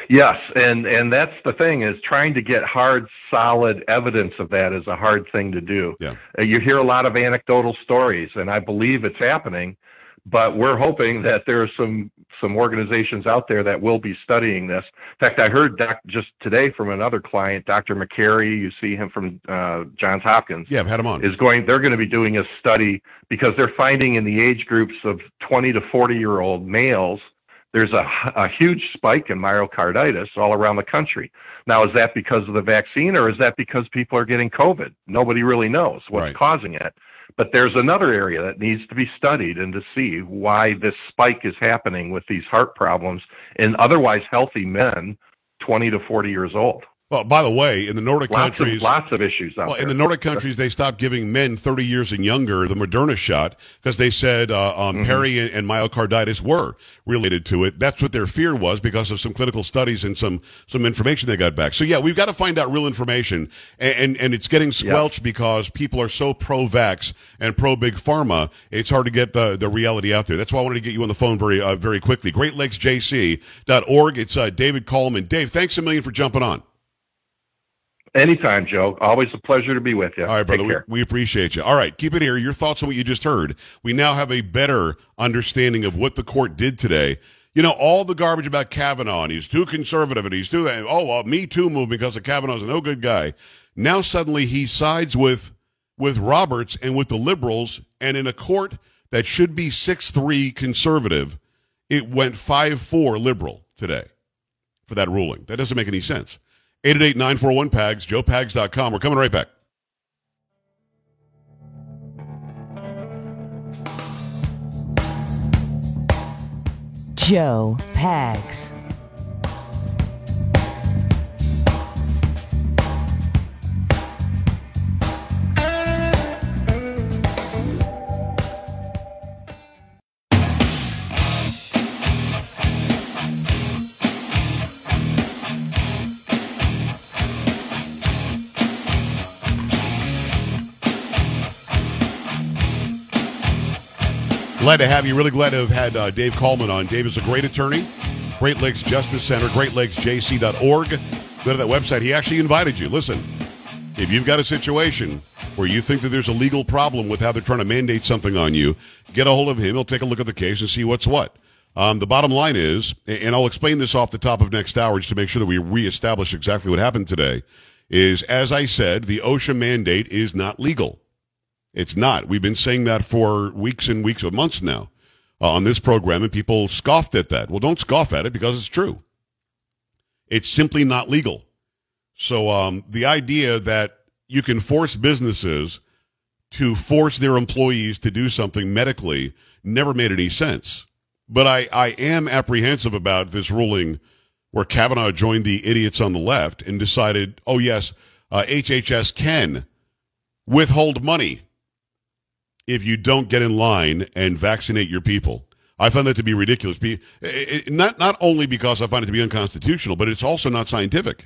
Yes, and that's the thing, is trying to get hard, solid evidence of that is a hard thing to do. Yeah. You hear a lot of anecdotal stories, and I believe it's happening, but we're hoping that there are some organizations out there that will be studying this. In fact, I heard just today from another client, Dr. McCary, you see him from Johns Hopkins. Yeah, I've had him on. They're going to be doing a study, because they're finding in the age groups of 20 to 40-year-old males, there's a huge spike in myocarditis all around the country. Now, is that because of the vaccine, or is that because people are getting COVID? Nobody really knows what's causing it. But there's another area that needs to be studied, and to see why this spike is happening with these heart problems in otherwise healthy men, 20 to 40 years old. Well, by the way, in the Nordic countries, lots of issues. In the Nordic countries, they stopped giving men 30 years and younger the Moderna shot, because they said peri and myocarditis were related to it. That's what their fear was, because of some clinical studies and some information they got back. So yeah, we've got to find out real information, and it's getting squelched because people are so pro-vax and pro-big pharma. It's hard to get the reality out there. That's why I wanted to get you on the phone very quickly. GreatLakesJC.org. It's David Coleman. Dave, thanks a million for jumping on. Anytime, Joe. Always a pleasure to be with you. All right, brother. We appreciate you. All right, keep it here. Your thoughts on what you just heard. We now have a better understanding of what the court did today. You know, all the garbage about Kavanaugh, and he's too conservative, and he's too that. Oh, well, Me Too movement, because of Kavanaugh's a no good guy. Now suddenly he sides with Roberts and with the liberals, and in a court that should be 6-3 conservative, it went 5-4 liberal today for that ruling. That doesn't make any sense. 888-941-PAGS, joepags.com. We're coming right back. Joe Pags. Glad to have you. Really glad to have had Dave Coleman on. Dave is a great attorney. Great Lakes Justice Center, greatlakesjc.org. Go to that website. He actually invited you. Listen, if you've got a situation where you think that there's a legal problem with how they're trying to mandate something on you, get a hold of him. He'll take a look at the case and see what's what. The bottom line is, and I'll explain this off the top of next hour just to make sure that we reestablish exactly what happened today, is, as I said, the OSHA mandate is not legal. It's not. We've been saying that for weeks and weeks or months now on this program, and people scoffed at that. Well, don't scoff at it, because it's true. It's simply not legal. So the idea that you can force businesses to force their employees to do something medically never made any sense. But I am apprehensive about this ruling where Kavanaugh joined the idiots on the left and decided, oh, yes, HHS can withhold money if you don't get in line and vaccinate your people. I find that to be ridiculous. Not only because I find it to be unconstitutional, but it's also not scientific.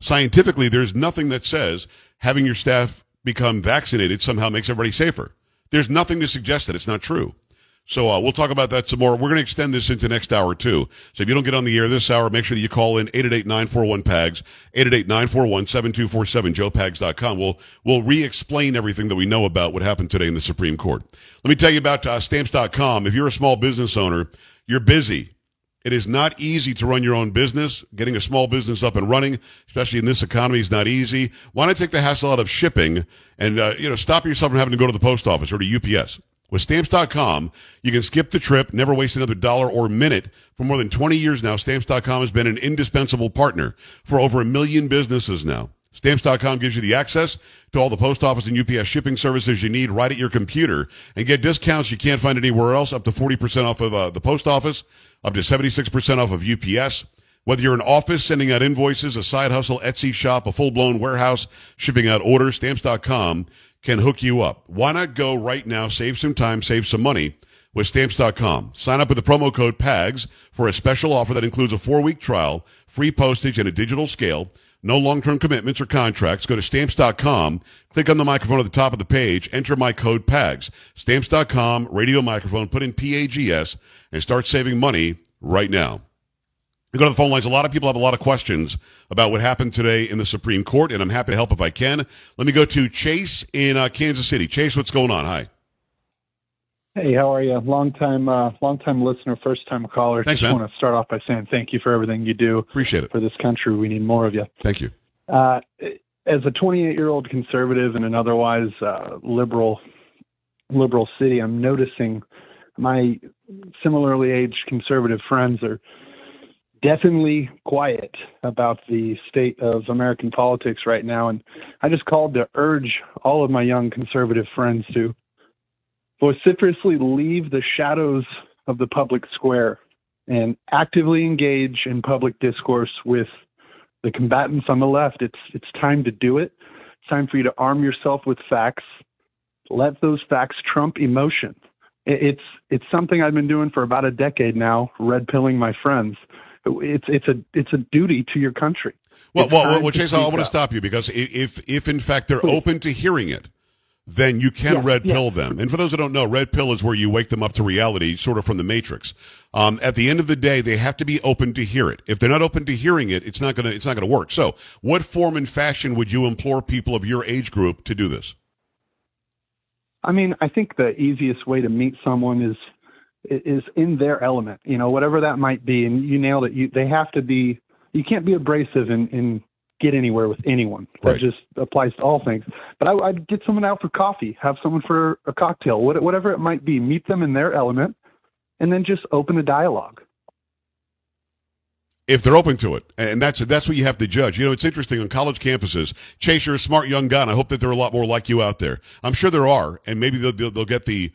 Scientifically, there's nothing that says having your staff become vaccinated somehow makes everybody safer. There's nothing to suggest that it's not true. So we'll talk about that some more. We're going to extend this into next hour, too. So if you don't get on the air this hour, make sure that you call in 888-941-PAGS, 888-941-7247, joepags.com. We'll re-explain everything that we know about what happened today in the Supreme Court. Let me tell you about Stamps.com. If you're a small business owner, you're busy. It is not easy to run your own business. Getting a small business up and running, especially in this economy, is not easy. Why not take the hassle out of shipping and stop yourself from having to go to the post office or to UPS? With Stamps.com, you can skip the trip, never waste another dollar or minute. For more than 20 years now, Stamps.com has been an indispensable partner for over 1 million businesses now. Stamps.com gives you the access to all the post office and UPS shipping services you need right at your computer, and get discounts you can't find anywhere else, up to 40% off of the post office, up to 76% off of UPS. Whether you're in office sending out invoices, a side hustle, Etsy shop, a full-blown warehouse shipping out orders, Stamps.com can hook you up. Why not go right now, save some time, save some money with Stamps.com. Sign up with the promo code PAGS for a special offer that includes a 4-week trial, free postage, and a digital scale. No long-term commitments or contracts. Go to Stamps.com, click on the microphone at the top of the page, enter my code PAGS, Stamps.com, radio microphone, put in PAGS, and start saving money right now. We go to the phone lines. A lot of people have a lot of questions about what happened today in the Supreme Court, and I'm happy to help if I can. Let me go to Chase in Kansas City. Chase, what's going on? Hi. Hey, how are you? Long-time listener, first-time caller. Thanks, man. Just want to start off by saying thank you for everything you do. Appreciate it. For this country, we need more of you. Thank you. As a 28-year-old conservative in an otherwise liberal city, I'm noticing my similarly aged conservative friends are definitely quiet about the state of American politics right now. And I just called to urge all of my young conservative friends to vociferously leave the shadows of the public square and actively engage in public discourse with the combatants on the left. It's time to do it. It's time for you to arm yourself with facts. Let those facts trump emotion. It's something I've been doing for about a decade now, red pilling my friends. It's a duty to your country. Well, Chase, I want to stop you, because if in fact they're open to hearing it, then you can red pill them. And for those who don't know, red pill is where you wake them up to reality, sort of from the Matrix. At the end of the day, they have to be open to hear it. If they're not open to hearing it, it's not gonna work. So, what form and fashion would you implore people of your age group to do this? I mean, I think the easiest way to meet someone is in their element, whatever that might be. And you nailed it. They have to be. You can't be abrasive and get anywhere with anyone. That just applies to all things. But I'd get someone out for coffee, have someone for a cocktail, whatever it might be. Meet them in their element, and then just open a dialogue. If they're open to it, and that's what you have to judge. It's interesting on college campuses. Chase, you're a smart young guy, and I hope that there are a lot more like you out there. I'm sure there are, and maybe they'll get the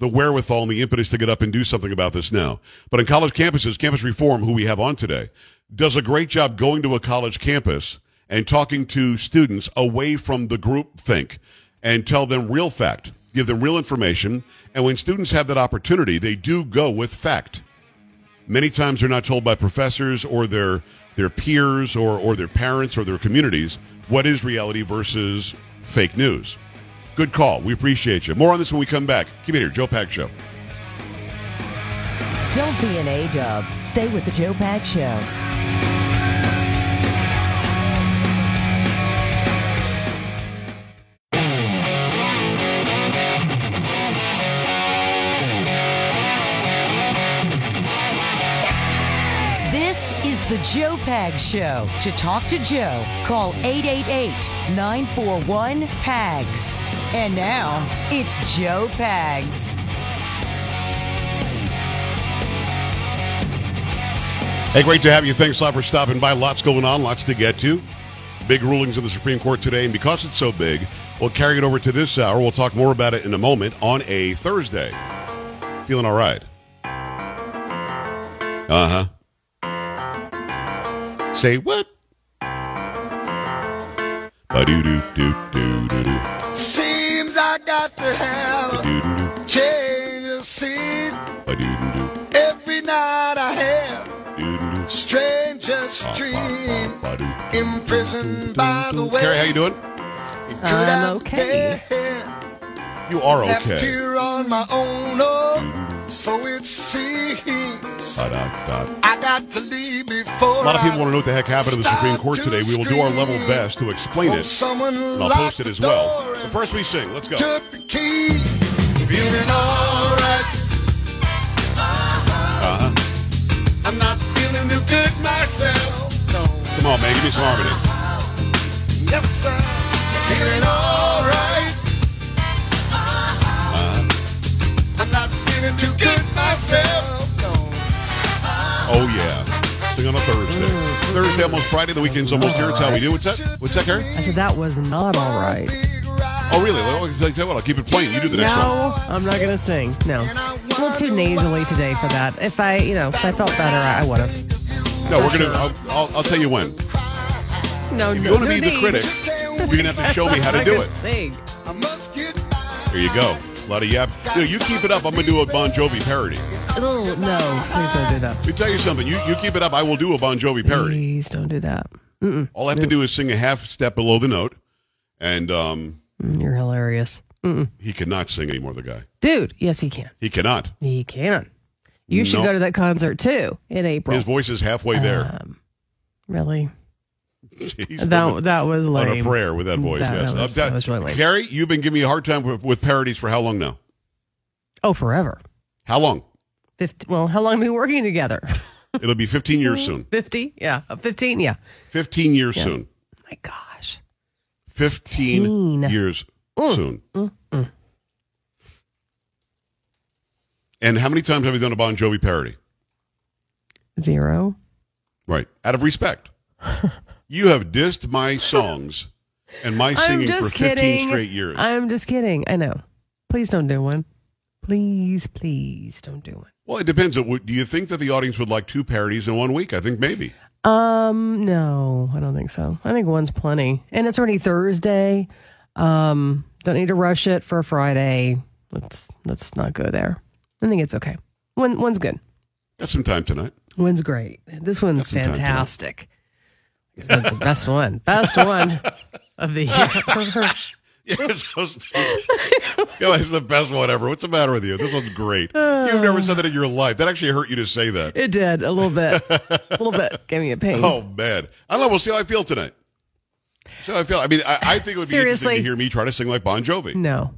wherewithal and the impetus to get up and do something about this now. But in college campuses, Campus Reform, who we have on today, does a great job going to a college campus and talking to students away from the group think and tell them real fact, give them real information. And when students have that opportunity, they do go with fact. Many times they're not told by professors or their peers or their parents or their communities what is reality versus fake news. Good call. We appreciate you. More on this when we come back. Keep it here. Joe Pags Show. Don't be an A-dub. Stay with the Joe Pags Show. This is the Joe Pags Show. To talk to Joe, call 888-941-PAGS. And now, it's Joe Pags. Hey, great to have you. Thanks a lot for stopping by. Lots going on, lots to get to. Big rulings in the Supreme Court today, and because it's so big, we'll carry it over to this hour. We'll talk more about it in a moment on a Thursday. Feeling all right? Uh-huh. Say what? Ba-do-do-do-do-do-do. Seems I got to have a change of scene. Every night I have strangest dream. Imprisoned by the way. Carrie, how you doing? I'm okay. You are okay. Left here on my own, oh, so it seems. I got to leave before. A lot of people want to know what the heck happened to the Supreme Court today. We will do our level best to explain it. And I'll post it as well. But first we sing. Let's go. Took the key, feeling all right. I'm not feeling too good myself. No. Come on, man. Give me some harmony. Yes, sir. Feeling all right. I'm not feeling too good myself. No. Oh, yeah. Sing on a Thursday. Thursday, almost Friday. The weekend's almost here. That's how we do. What's that, Karen? I said that was not all right. Oh, really? I'll keep it plain. You do the next one. No, I'm not going to sing. No. I'm a little too nasally today for that. If I felt better, I would have. No, we're going to... I'll tell you when. No, if you're going to be the critic, you're going to have to show me how to do it. Sing. There you go. A lot of yap. You keep it up, I'm going to do a Bon Jovi parody. Oh, no. Please don't do that. Let me tell you something. You keep it up, I will do a Bon Jovi parody. Please don't do that. Mm-mm. All I have to do is sing a half step below the note, and... You're hilarious. Mm-mm. He cannot sing anymore, the guy. Dude, yes, he can. He cannot. He can. You should go to that concert, too, in April. His voice is halfway there. Really? Jeez, that was lame. On a prayer with that voice, yes. That was really lame. Carrie, you've been giving me a hard time with parodies for how long now? Oh, forever. How long? 50, well, how long have we been working together? It'll be 15 years soon. 50? Yeah. 15, yeah. 15 years soon. Oh, my God. 15 years soon. And how many times have you done a Bon Jovi parody? 0. Right. Out of respect. You have dissed my songs and my singing for 15 straight years. I'm just kidding. I know. Please don't do one. Please don't do one. Well, it depends. Do you think that the audience would like 2 parodies in 1 week? I think maybe. No, I don't think so. I think 1's plenty. And it's already Thursday. Don't need to rush it for Friday. Let's not go there. I think it's okay. One's good. Got some time tonight. One's great. This one's fantastic. That's the best one. Best one of the year. It's the best one ever. What's the matter with you? This one's great. You've never said that in your life. That actually hurt you to say that. It did, a little bit. Gave me a pain. Oh, man. I don't know. We'll see how I feel tonight. See how I feel. I mean, I think it would be interesting to hear me try to sing like Bon Jovi. No,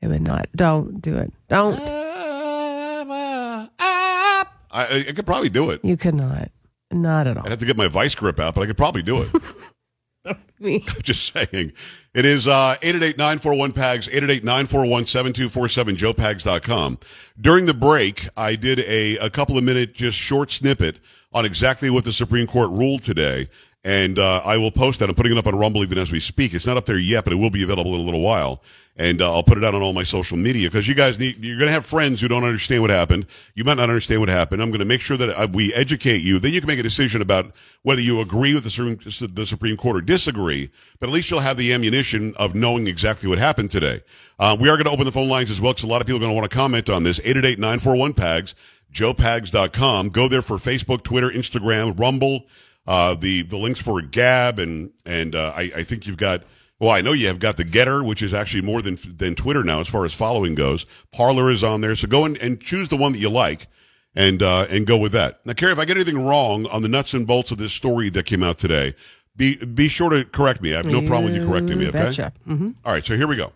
it would not. Don't do it. Don't. I could probably do it. You could not. Not at all. I'd have to get my vice grip out, but I could probably do it. I'm just saying. It is 888-941-PAGS, 888-941-7247, joepags.com. During the break, I did a couple of minute just short snippet on exactly what the Supreme Court ruled today, and I will post that. I'm putting it up on Rumble even as we speak. It's not up there yet, but it will be available in a little while, and I'll put it out on all my social media because you're going to have friends who don't understand what happened. You might not understand what happened. I'm going to make sure that we educate you. Then you can make a decision about whether you agree with the Supreme Court or disagree, but at least you'll have the ammunition of knowing exactly what happened today. We are going to open the phone lines as well because a lot of people are going to want to comment on this. 888-941-PAGS, joepags.com. Go there for Facebook, Twitter, Instagram, Rumble, the links for Gab, and I think you've got, well, I know you have got the Getter, which is actually more than Twitter now as far as following goes. Parler is on there, so go and choose the one that you like, and go with that. Now, Carrie, if I get anything wrong on the nuts and bolts of this story that came out today, be sure to correct me. I have no problem with you correcting me. Okay. Betcha. Mm-hmm. All right, so here we go.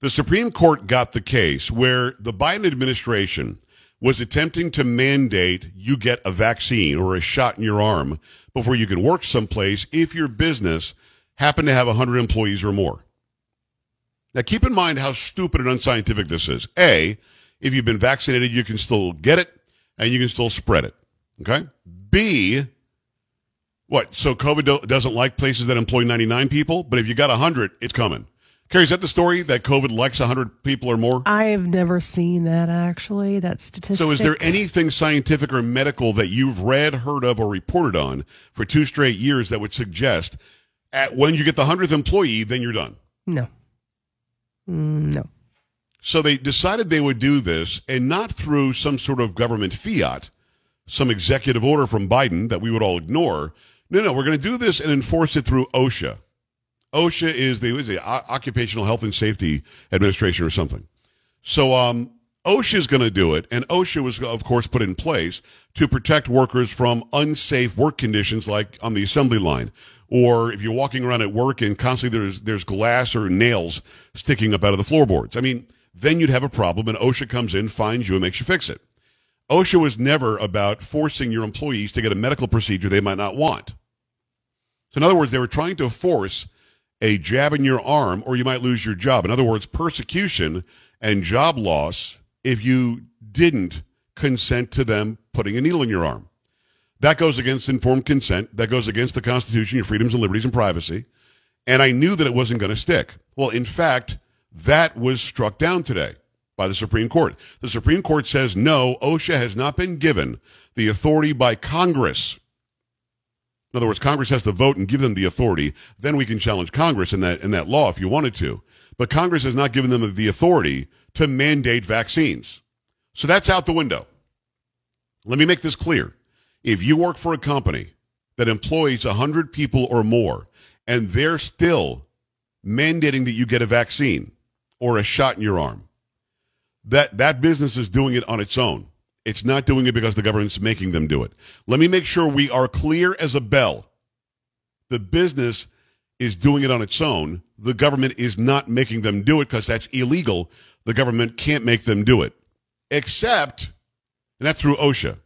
The Supreme Court got the case where the Biden administration was attempting to mandate you get a vaccine or a shot in your arm before you can work someplace if your business happened to have 100 employees or more. Now, keep in mind how stupid and unscientific this is. A, if you've been vaccinated, you can still get it and you can still spread it, okay? B, what? So COVID doesn't like places that employ 99 people, but if you got 100, it's coming. Carrie, is that the story that COVID likes 100 people or more? I have never seen that, actually. That statistic. So is there anything scientific or medical that you've read, heard of, or reported on for 2 straight years that would suggest at when you get the 100th employee, then you're done? No. No. So they decided they would do this, and not through some sort of government fiat, some executive order from Biden that we would all ignore. No, we're going to do this and enforce it through OSHA. OSHA is the Occupational Health and Safety Administration or something. So OSHA is going to do it, and OSHA was, of course, put in place to protect workers from unsafe work conditions like on the assembly line, or if you're walking around at work and constantly there's glass or nails sticking up out of the floorboards. I mean, then you'd have a problem, and OSHA comes in, finds you, and makes you fix it. OSHA was never about forcing your employees to get a medical procedure they might not want. So in other words, they were trying to force a jab in your arm, or you might lose your job. In other words, persecution and job loss if you didn't consent to them putting a needle in your arm. That goes against informed consent. That goes against the Constitution, your freedoms and liberties and privacy. And I knew that it wasn't going to stick. Well, in fact, that was struck down today by the Supreme Court. The Supreme Court says, no, OSHA has not been given the authority by Congress. In other words, Congress has to vote and give them the authority. Then we can challenge Congress in that law if you wanted to. But Congress has not given them the authority to mandate vaccines. So that's out the window. Let me make this clear. If you work for a company that employs 100 people or more, and they're still mandating that you get a vaccine or a shot in your arm, that business is doing it on its own. It's not doing it because the government's making them do it. Let me make sure we are clear as a bell. The business is doing it on its own. The government is not making them do it because that's illegal. The government can't make them do it. Except, and that's through OSHA.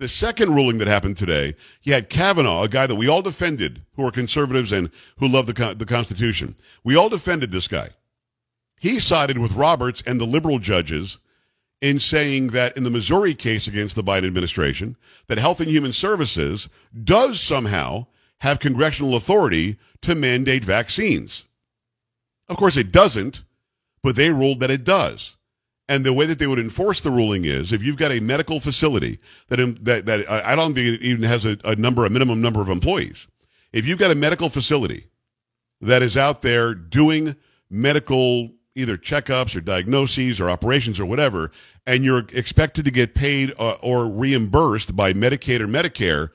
The second ruling that happened today, you had Kavanaugh, a guy that we all defended, who are conservatives and who love the Constitution. We all defended this guy. He sided with Roberts and the liberal judges in saying that in the Missouri case against the Biden administration, that Health and Human Services does somehow have congressional authority to mandate vaccines. Of course, it doesn't, but they ruled that it does. And the way that they would enforce the ruling is if you've got a medical facility that I don't think it even has a minimum number of employees. If you've got a medical facility that is out there doing medical either checkups or diagnoses or operations or whatever, and you're expected to get paid or reimbursed by Medicaid or Medicare,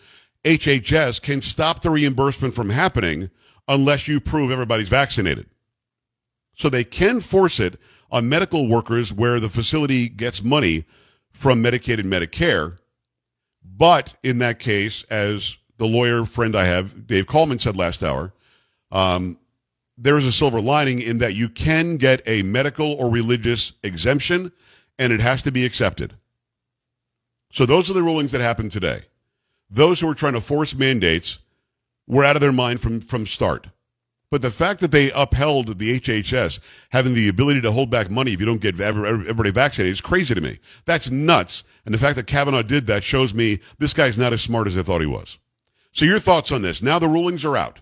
HHS can stop the reimbursement from happening unless you prove everybody's vaccinated. So they can force it on medical workers where the facility gets money from Medicaid and Medicare. But in that case, as the lawyer friend I have, Dave Coleman, said last hour, there is a silver lining in that you can get a medical or religious exemption, and it has to be accepted. So those are the rulings that happened today. Those who are trying to force mandates were out of their mind from start. But the fact that they upheld the HHS having the ability to hold back money if you don't get everybody vaccinated is crazy to me. That's nuts. And the fact that Kavanaugh did that shows me this guy's not as smart as I thought he was. So your thoughts on this. Now the rulings are out.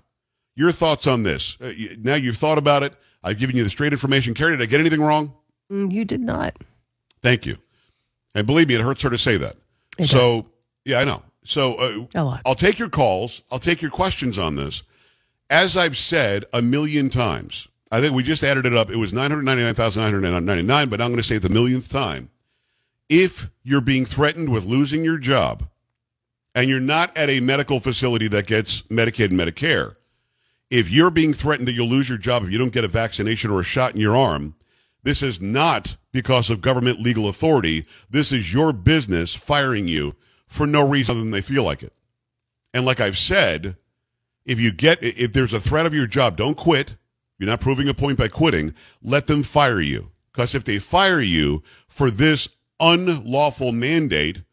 Your thoughts on this? Now you've thought about it. I've given you the straight information. Carrie, did I get anything wrong? You did not. Thank you. And believe me, it hurts her to say that. It so, does. Yeah, I know. So I'll take your calls. I'll take your questions on this. As I've said a million times, I think we just added it up. It was 999,999, but I'm going to say it the millionth time. If you're being threatened with losing your job and you're not at a medical facility that gets Medicaid and Medicare, if you're being threatened that you'll lose your job if you don't get a vaccination or a shot in your arm, this is not because of government legal authority. This is your business firing you for no reason other than they feel like it. And like I've said, if there's a threat of your job, don't quit. You're not proving a point by quitting. Let them fire you. Because if they fire you for this unlawful mandate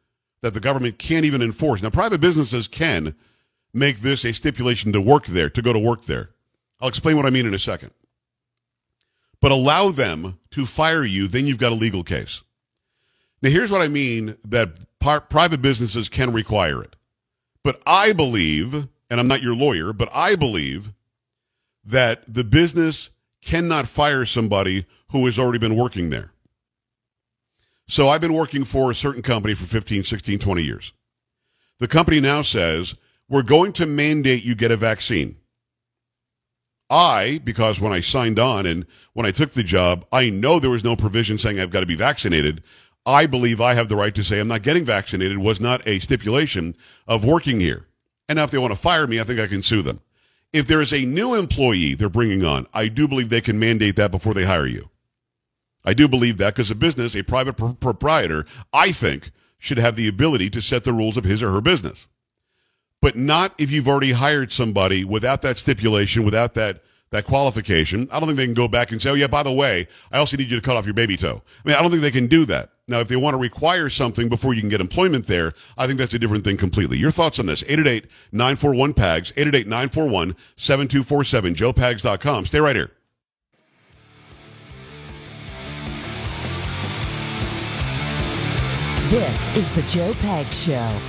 that the government can't even enforce. Now, private businesses can make this a stipulation to go to work there. I'll explain what I mean in a second. But allow them to fire you, then you've got a legal case. Now, here's what I mean that private businesses can require it. But I believe, and I'm not your lawyer, but I believe that the business cannot fire somebody who has already been working there. So I've been working for a certain company for 15, 16, 20 years. The company now says, we're going to mandate you get a vaccine. Because when I signed on and when I took the job, I know there was no provision saying I've got to be vaccinated. I believe I have the right to say I'm not getting vaccinated was not a stipulation of working here. And now if they want to fire me, I think I can sue them. If there is a new employee they're bringing on, I do believe they can mandate that before they hire you. I do believe that because a business, a private proprietor, I think, should have the ability to set the rules of his or her business. But not if you've already hired somebody without that stipulation, without that qualification. I don't think they can go back and say, oh, yeah, by the way, I also need you to cut off your baby toe. I mean, I don't think they can do that. Now, if they want to require something before you can get employment there, I think that's a different thing completely. Your thoughts on this, 888-941-PAGS, 888-941-7247, joepags.com. Stay right here. This is the Joe Pags Show.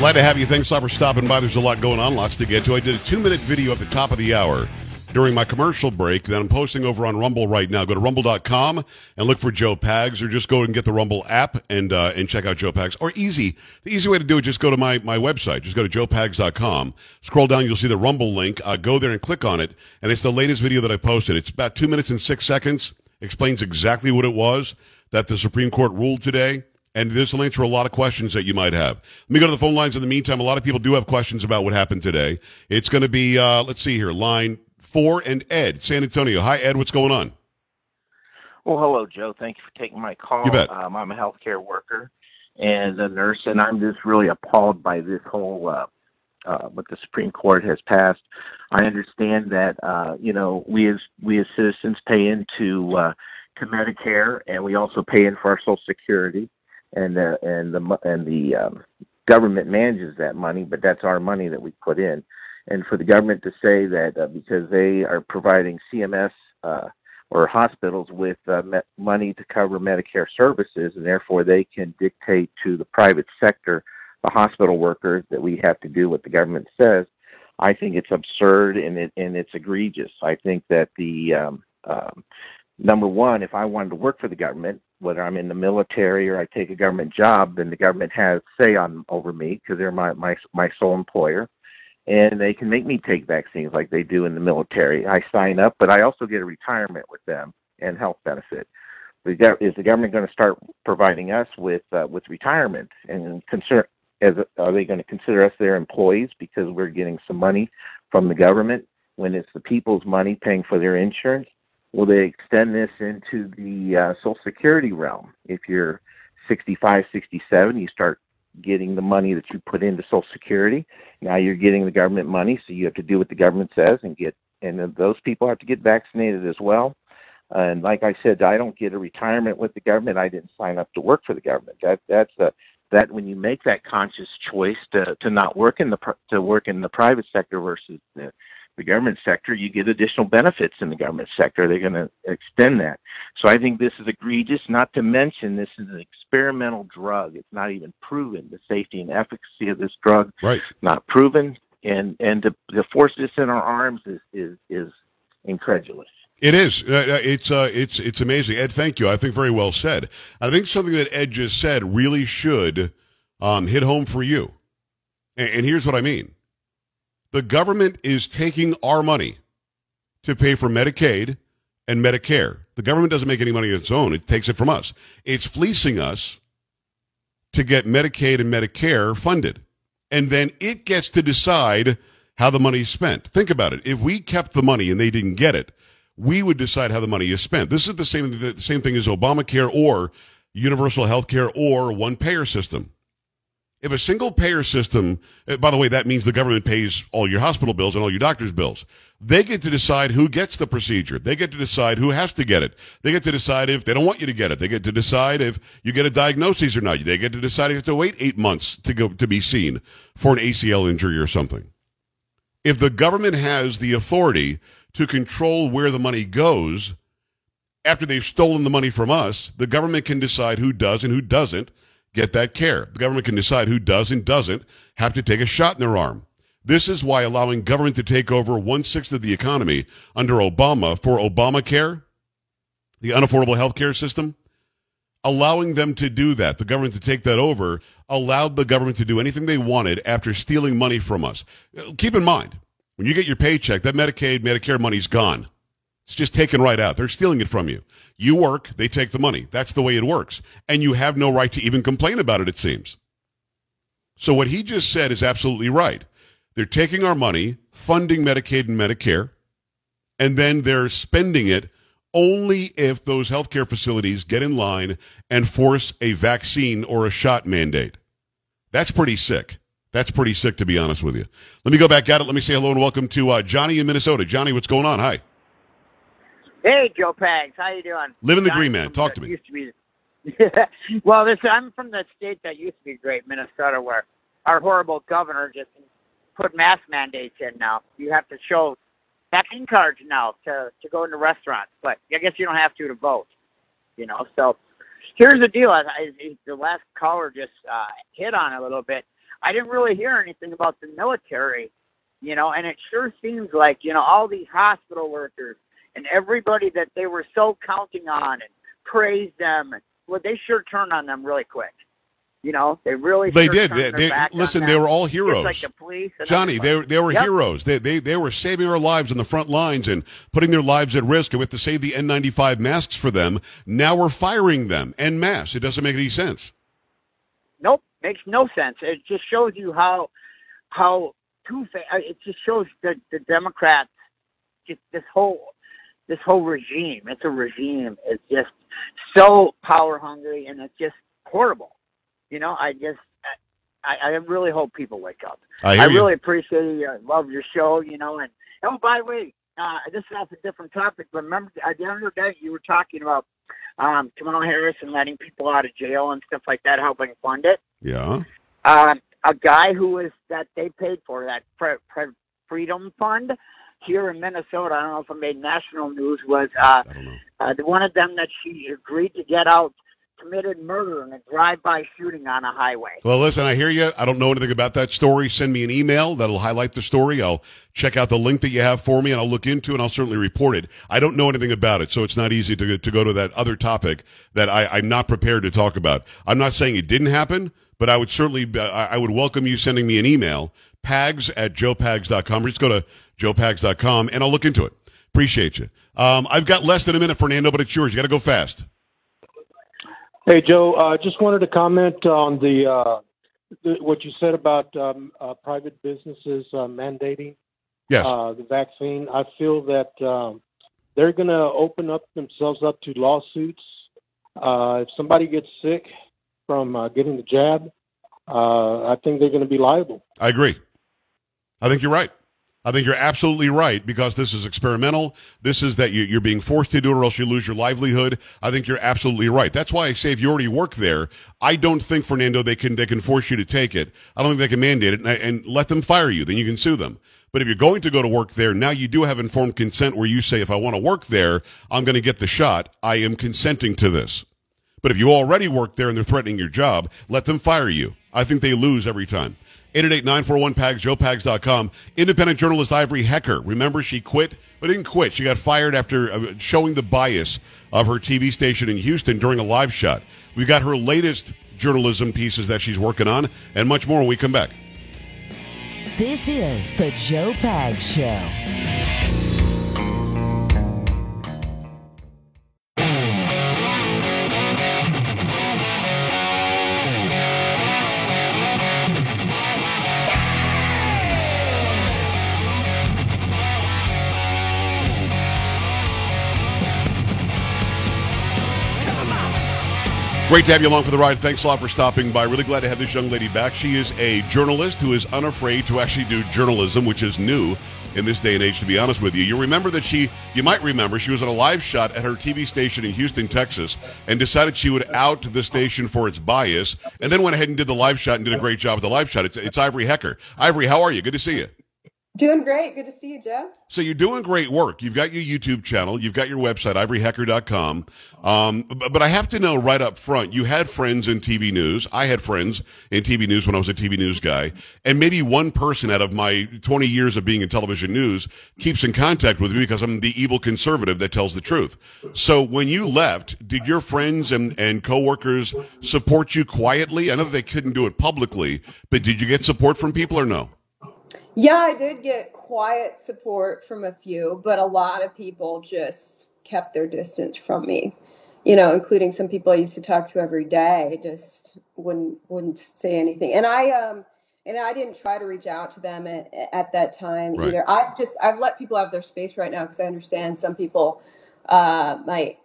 Glad to have you. Thanks a lot for stopping by. There's a lot going on, lots to get to. I did a 2-minute video at the top of the hour during my commercial break that I'm posting over on Rumble right now. Go to rumble.com and look for Joe Pags, or just go and get the Rumble app and check out Joe Pags. Or easy. The easy way to do it, just go to my website. Just go to joepags.com. Scroll down, you'll see the Rumble link. Go there and click on it, and it's the latest video that I posted. It's about 2 minutes and 6 seconds. Explains exactly what it was that the Supreme Court ruled today. And this will answer a lot of questions that you might have. Let me go to the phone lines in the meantime. A lot of people do have questions about what happened today. It's going to be, let's see here, line 4 and Ed, San Antonio. Hi, Ed. What's going on? Well, hello, Joe. Thank you for taking my call. You bet. I'm a healthcare worker and a nurse, and I'm just really appalled by this whole what the Supreme Court has passed. I understand that, we as citizens pay into Medicare, and we also pay in for our Social Security. And the government manages that money, but that's our money that we put in. And for the government to say that because they are providing CMS or hospitals with money to cover Medicare services, and therefore they can dictate to the private sector, the hospital workers, that we have to do what the government says, I think it's absurd and it's egregious. I think that the number one, if I wanted to work for the government, whether I'm in the military or I take a government job, then the government has say over me because they're my sole employer, and they can make me take vaccines like they do in the military. I sign up, but I also get a retirement with them and health benefit. Is the government going to start providing us with retirement? And are they going to consider us their employees because we're getting some money from the government when it's the people's money paying for their insurance? Will they extend this into the Social Security realm? If you're 65, 67, you start getting the money that you put into Social Security. Now you're getting the government money, so you have to do what the government says and those people have to get vaccinated as well. And like I said, I don't get a retirement with the government. I didn't sign up to work for the government. That's when you make that conscious choice to not work to work in the private sector versus the government sector, you get additional benefits in the government sector. They're going to extend that. So I think this is egregious, not to mention this is an experimental drug. It's not even proven. The safety and efficacy of this drug, right, not proven. And to force this in our arms is incredulous. It is. It's amazing. Ed, thank you. I think very well said. I think something that Ed just said really should hit home for you. And here's what I mean. The government is taking our money to pay for Medicaid and Medicare. The government doesn't make any money of its own. It takes it from us. It's fleecing us to get Medicaid and Medicare funded. And then it gets to decide how the money is spent. Think about it. If we kept the money and they didn't get it, we would decide how the money is spent. This is the same thing as Obamacare or universal health care or one-payer system. If a single-payer system, by the way, that means the government pays all your hospital bills and all your doctor's bills. They get to decide who gets the procedure. They get to decide who has to get it. They get to decide if they don't want you to get it. They get to decide if you get a diagnosis or not. They get to decide if you have to wait 8 months to be seen for an ACL injury or something. If the government has the authority to control where the money goes, after they've stolen the money from us, the government can decide who does and who doesn't get that care. The government can decide who does and doesn't have to take a shot in their arm. This is why allowing government to take over one-sixth of the economy under Obama for Obamacare, the unaffordable health care system, allowing them to do that, the government to take that over, allowed the government to do anything they wanted after stealing money from us. Keep in mind, when you get your paycheck, that Medicaid, Medicare money's gone. It's just taken right out. They're stealing it from you. You work, they take the money. That's the way it works. And you have no right to even complain about it, it seems. So what he just said is absolutely right. They're taking our money, funding Medicaid and Medicare, and then they're spending it only if those healthcare facilities get in line and force a vaccine or a shot mandate. That's pretty sick. That's pretty sick, to be honest with you. Let me go back at it. Let me say hello and welcome to Johnny in Minnesota. Johnny, what's going on? Hi. Hey, Joe Pags. How you doing? Living the green, man. Talk to me. Well, I'm from the state that used to be great, Minnesota, where our horrible governor just put mask mandates in now. You have to show vaccine cards now to go into restaurants, but I guess you don't have to vote, you know. So here's the deal. The last caller just hit on it a little bit. I didn't really hear anything about the military, you know, and it sure seems like, you know, all these hospital workers and everybody that they were so counting on and praised them, well, they sure turned on them really quick. You know, they really did. Listen, they were all heroes. Just like the police, Johnny, they were heroes. They were saving our lives on the front lines and putting their lives at risk. We have to save the N95 masks for them. Now we're firing them en masse. It doesn't make any sense. Nope, makes no sense. It just shows you how it just shows the Democrats, just this whole regime. It's a regime. It's just so power hungry, and it's just horrible. You know, I really hope people wake up. I really appreciate you. I love your show, you know. And, oh, by the way, this is off a different topic, but remember, the other day you were talking about Kamala Harris and letting people out of jail and stuff like that, helping fund it. Yeah. A guy that they paid for, that Freedom Fund here in Minnesota, I don't know if it made national news, was one of them that she agreed to get out committed murder in a drive-by shooting on a highway. Well, listen, I hear you. I don't know anything about that story. Send me an email. That'll highlight the story. I'll check out the link that you have for me, and I'll look into it, and I'll certainly report it. I don't know anything about it, so it's not easy to go to that other topic that I'm not prepared to talk about. I'm not saying it didn't happen, but I would certainly I would welcome you sending me an email, pags@joepags.com, or just go to joepags.com, and I'll look into it. Appreciate you. I've got less than a minute, Fernando, but it's yours. You got to go fast. Hey, Joe, I just wanted to comment on what you said about private businesses mandating the vaccine. I feel that they're going to open up themselves up to lawsuits. If somebody gets sick from getting the jab, I think they're going to be liable. I agree. I think you're right. I think you're absolutely right, because this is experimental. This is that you're being forced to do it, or else you lose your livelihood. I think you're absolutely right. That's why I say, if you already work there, I don't think, Fernando, they can force you to take it. I don't think they can mandate it and let them fire you. Then you can sue them. But if you're going to go to work there, now you do have informed consent, where you say, if I want to work there, I'm going to get the shot. I am consenting to this. But if you already work there and they're threatening your job, let them fire you. I think they lose every time. 888-941-PAGS, JoePags.com. Independent journalist Ivory Hecker. Remember, she quit, but didn't quit. She got fired after showing the bias of her TV station in Houston during a live shot. We've got her latest journalism pieces that she's working on, and much more when we come back. This is the Joe Pags Show. Great to have you along for the ride. Thanks a lot for stopping by. Really glad to have this young lady back. She is a journalist who is unafraid to actually do journalism, which is new in this day and age, to be honest with you. You might remember, she was on a live shot at her TV station in Houston, Texas, and decided she would out the station for its bias, and then went ahead and did the live shot and did a great job with the live shot. It's Ivory Hecker. Ivory, how are you? Good to see you. Doing great. Good to see you, Joe. So you're doing great work. You've got your YouTube channel. You've got your website, ivoryhecker.com. But I have to know right up front, you had friends in TV news. I had friends in TV news when I was a TV news guy. And maybe one person out of my 20 years of being in television news keeps in contact with me because I'm the evil conservative that tells the truth. So when you left, did your friends and coworkers support you quietly? I know they couldn't do it publicly, but did you get support from people or no? Yeah, I did get quiet support from a few, but a lot of people just kept their distance from me, you know, including some people I used to talk to every day, just wouldn't say anything. And I didn't try to reach out to them at that time right. either. I've let people have their space right now because I understand some people might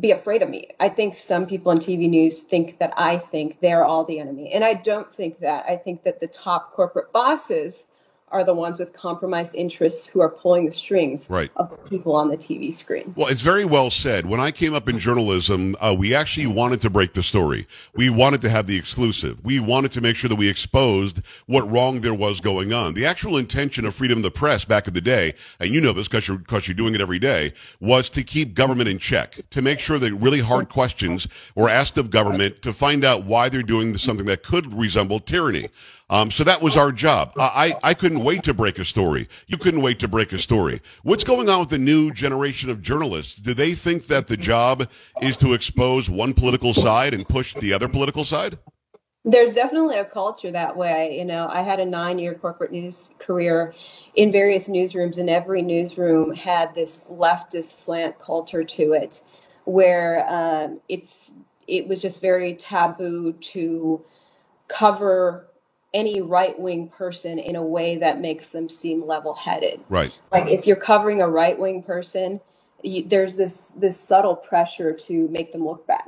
be afraid of me. I think some people in TV news think that I think they're all the enemy. And I don't think that. I think that the top corporate bosses are the ones with compromised interests who are pulling the strings right. of people on the TV screen. Well, it's very well said. When I came up in journalism, we actually wanted to break the story. We wanted to have the exclusive. We wanted to make sure that we exposed what wrong there was going on. The actual intention of freedom of the press back in the day, and you know this because you're doing it every day, was to keep government in check, to make sure that really hard questions were asked of government to find out why they're doing something that could resemble tyranny. So that was our job. I couldn't wait to break a story. You couldn't wait to break a story. What's going on with the new generation of journalists? Do they think that the job is to expose one political side and push the other political side? There's definitely a culture that way. You know, I had a 9-year corporate news career in various newsrooms, and every newsroom had this leftist slant culture to it, where it was just very taboo to cover any right-wing person in a way that makes them seem level-headed. Right. Like if you're covering a right-wing person, there's this subtle pressure to make them look bad.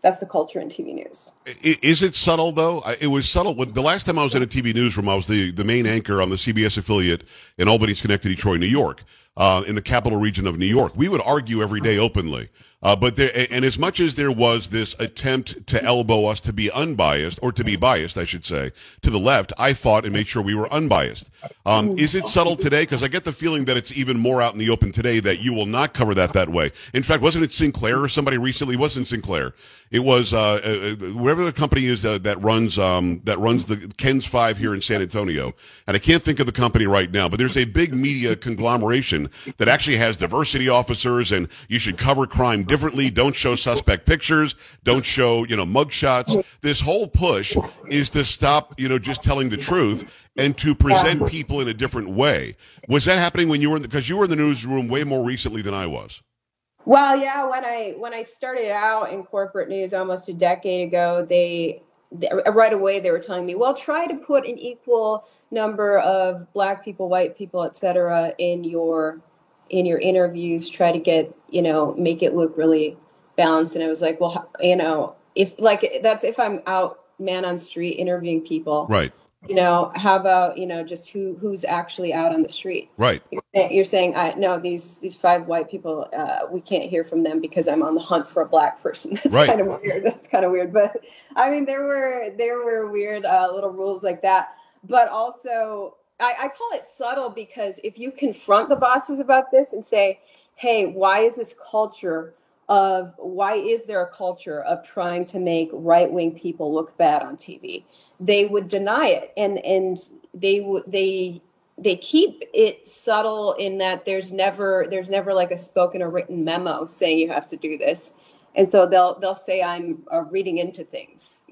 That's the culture in TV news. Is it subtle, though? It was subtle. The last time I was in a TV newsroom, I was the main anchor on the CBS affiliate in Albany, Schenectady, Troy, New York, in the capital region of New York. We would argue every day openly. But as much as there was this attempt to elbow us to be unbiased, or to be biased, I should say, to the left, I fought and made sure we were unbiased. Is it subtle today? Because I get the feeling that it's even more out in the open today that you will not cover that way. In fact, wasn't it Sinclair or somebody recently? Wasn't Sinclair? It was whatever the company is that runs the Ken's 5 here in San Antonio, and I can't think of the company right now. But there's a big media conglomeration that actually has diversity officers, and you should cover crime differently. Don't show suspect pictures. Don't show mugshots. This whole push is to stop just telling the truth and to present people in a different way. Was that happening when you were because you were in the newsroom way more recently than I was? Well, yeah, when I started out in corporate news almost a decade ago, they right away they were telling me, well, try to put an equal number of black people, white people, et cetera, in your interviews. Try to get, make it look really balanced. And I was like, well, if I'm out man on street interviewing people, right. How about, just who's actually out on the street? Right. You're saying, these 5 white people, we can't hear from them because I'm on the hunt for a black person. That's right. Kind of weird. That's kind of weird. But I mean, there were weird little rules like that. But also I call it subtle because if you confront the bosses about this and say, hey, why is there a culture of trying to make right-wing people look bad on TV? They would deny it, and they keep it subtle in that there's never like a spoken or written memo saying you have to do this, and so they'll say I'm reading into things,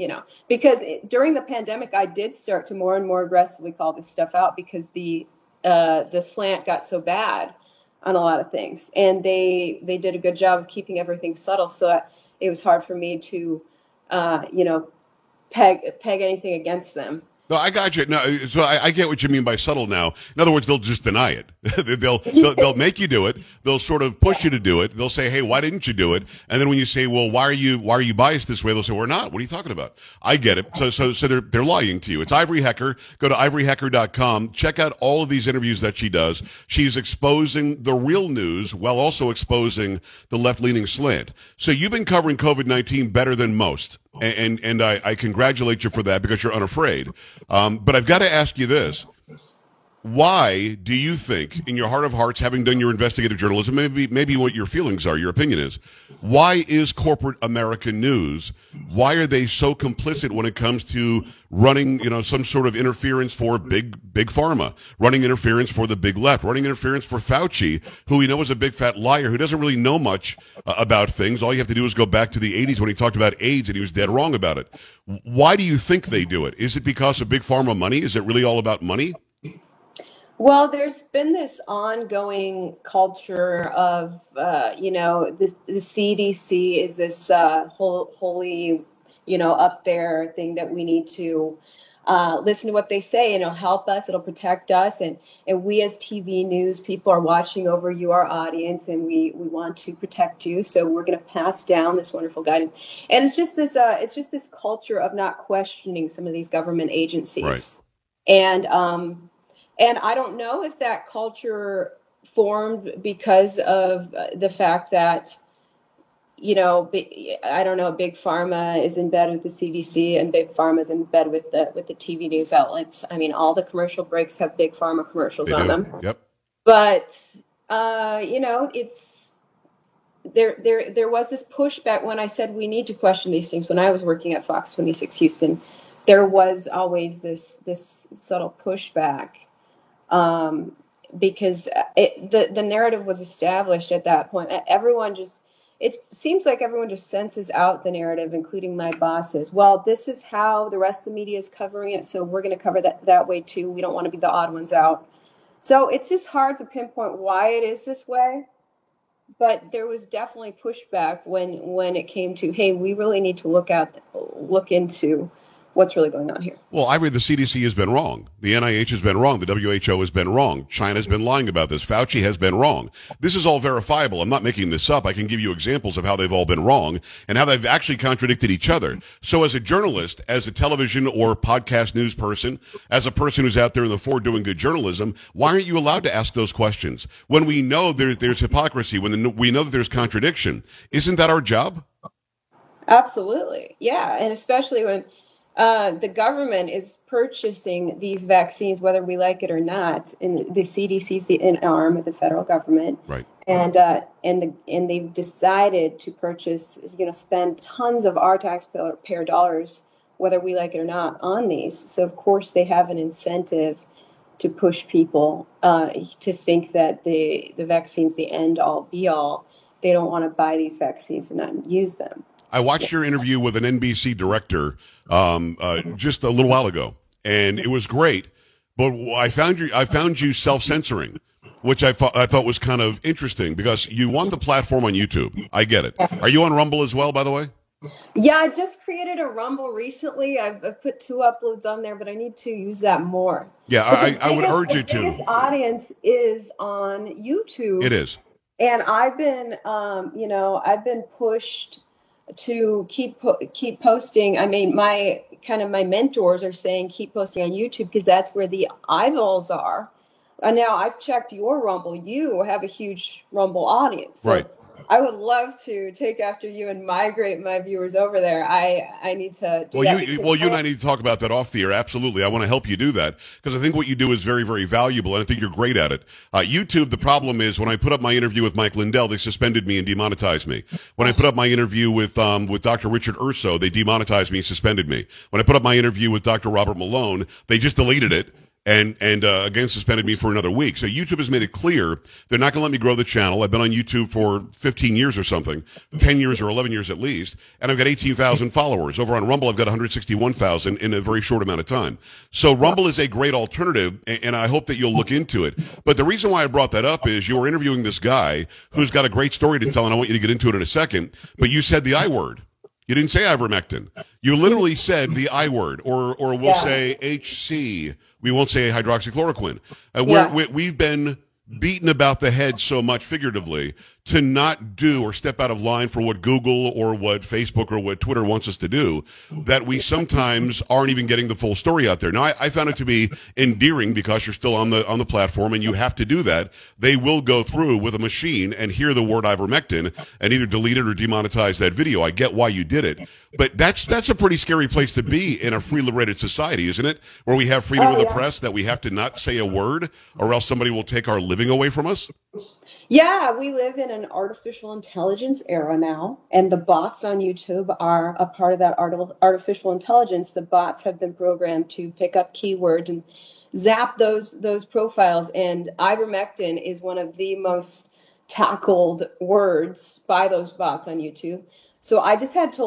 because during the pandemic I did start to more and more aggressively call this stuff out because the slant got so bad on a lot of things, and they did a good job of keeping everything subtle, so that it was hard for me to peg anything against them. No, I got you. No, so I get what you mean by subtle now. In other words, they'll just deny it. they'll make you do it. They'll sort of push you to do it. They'll say, "Hey, why didn't you do it?" And then when you say, "Well, why are you biased this way?" They'll say, "We're not. What are you talking about?" I get it. So they're lying to you. It's Ivory Hecker. Go to ivoryhecker.com. Check out all of these interviews that she does. She's exposing the real news while also exposing the left-leaning slant. So you've been covering COVID-19 better than most. And I congratulate you for that because you're unafraid. But I've got to ask you this. Why do you think, in your heart of hearts, having done your investigative journalism, maybe what your feelings are, your opinion is, why is corporate American news, why are they so complicit when it comes to running, some sort of interference for big pharma, running interference for the big left, running interference for Fauci, who we know is a big fat liar, who doesn't really know much about things. All you have to do is go back to the 80s when he talked about AIDS and he was dead wrong about it. Why do you think they do it? Is it because of big pharma money? Is it really all about money? Well, there's been this ongoing culture of, the CDC is this holy, up there thing that we need to listen to what they say, and it'll help us, it'll protect us. And we as TV news people are watching over you, our audience, and we want to protect you. So we're going to pass down this wonderful guidance. And it's just this culture of not questioning some of these government agencies. Right. And I don't know if that culture formed because of the fact that, big pharma is in bed with the CDC and big pharma is in bed with the TV news outlets. I mean, all the commercial breaks have big pharma commercials on them. Yep. But it's there was this pushback when I said we need to question these things. When I was working at Fox 26 Houston, there was always this subtle pushback. Because the narrative was established at that point. Everyone it seems like everyone just senses out the narrative, including my bosses. Well, this is how the rest of the media is covering it, so we're going to cover that way too. We don't want to be the odd ones out. So it's just hard to pinpoint why it is this way. But there was definitely pushback when it came to, hey, we really need to look into what's really going on here. Well, I read the CDC has been wrong. The NIH has been wrong. The WHO has been wrong. China's been lying about this. Fauci has been wrong. This is all verifiable. I'm not making this up. I can give you examples of how they've all been wrong and how they've actually contradicted each other. So as a journalist, as a television or podcast news person, as a person who's out there in the fore doing good journalism, why aren't you allowed to ask those questions? When we know there's hypocrisy, when we know that there's contradiction, isn't that our job? Absolutely. Yeah, and especially when the government is purchasing these vaccines, whether we like it or not. And the CDC is an arm of the federal government, right? And they've decided to purchase, spend tons of our taxpayer dollars, whether we like it or not, on these. So of course they have an incentive to push people to think that the vaccine's the end all be all. They don't want to buy these vaccines and not use them. I watched your interview with an NBC director just a little while ago, and it was great. But I found you self-censoring, which I thought was kind of interesting because you want the platform on YouTube. I get it. Are you on Rumble as well, by the way? Yeah, I just created a Rumble recently. I've put 2 uploads on there, but I need to use that more. Yeah, I would urge you to. The biggest audience is on YouTube. It is. And I've been pushed to keep posting. I mean, my mentors are saying keep posting on YouTube because that's where the eyeballs are. And now I've checked your Rumble. You have a huge Rumble audience. So right. I would love to take after you and migrate my viewers over there. I need to do that. You and I need to talk about that off the air. Absolutely. I want to help you do that because I think what you do is very, very valuable, and I think you're great at it. YouTube, the problem is when I put up my interview with Mike Lindell, they suspended me and demonetized me. When I put up my interview with Dr. Richard Urso, they demonetized me and suspended me. When I put up my interview with Dr. Robert Malone, they just deleted it. And again, suspended me for another week. So YouTube has made it clear they're not going to let me grow the channel. I've been on YouTube for 15 years or something, 10 years or 11 years at least, and I've got 18,000 followers. Over on Rumble, I've got 161,000 in a very short amount of time. So Rumble is a great alternative, and I hope that you'll look into it. But the reason why I brought that up is you were interviewing this guy who's got a great story to tell, and I want you to get into it in a second, but you said the I word. You didn't say ivermectin. You literally said the I word, or we'll say HC. We won't say hydroxychloroquine. We've been beaten about the head so much figuratively to not do or step out of line for what Google or what Facebook or what Twitter wants us to do, that we sometimes aren't even getting the full story out there. Now, I found it to be endearing because you're still on the platform and you have to do that. They will go through with a machine and hear the word ivermectin and either delete it or demonetize that video. I get why you did it, but that's a pretty scary place to be in a free liberated society, isn't it? Where we have freedom of the press, that we have to not say a word or else somebody will take our living away from us. Yeah, we live in an artificial intelligence era now, and the bots on YouTube are a part of that artificial intelligence. The bots have been programmed to pick up keywords and zap those profiles, and ivermectin is one of the most tackled words by those bots on YouTube. So I had to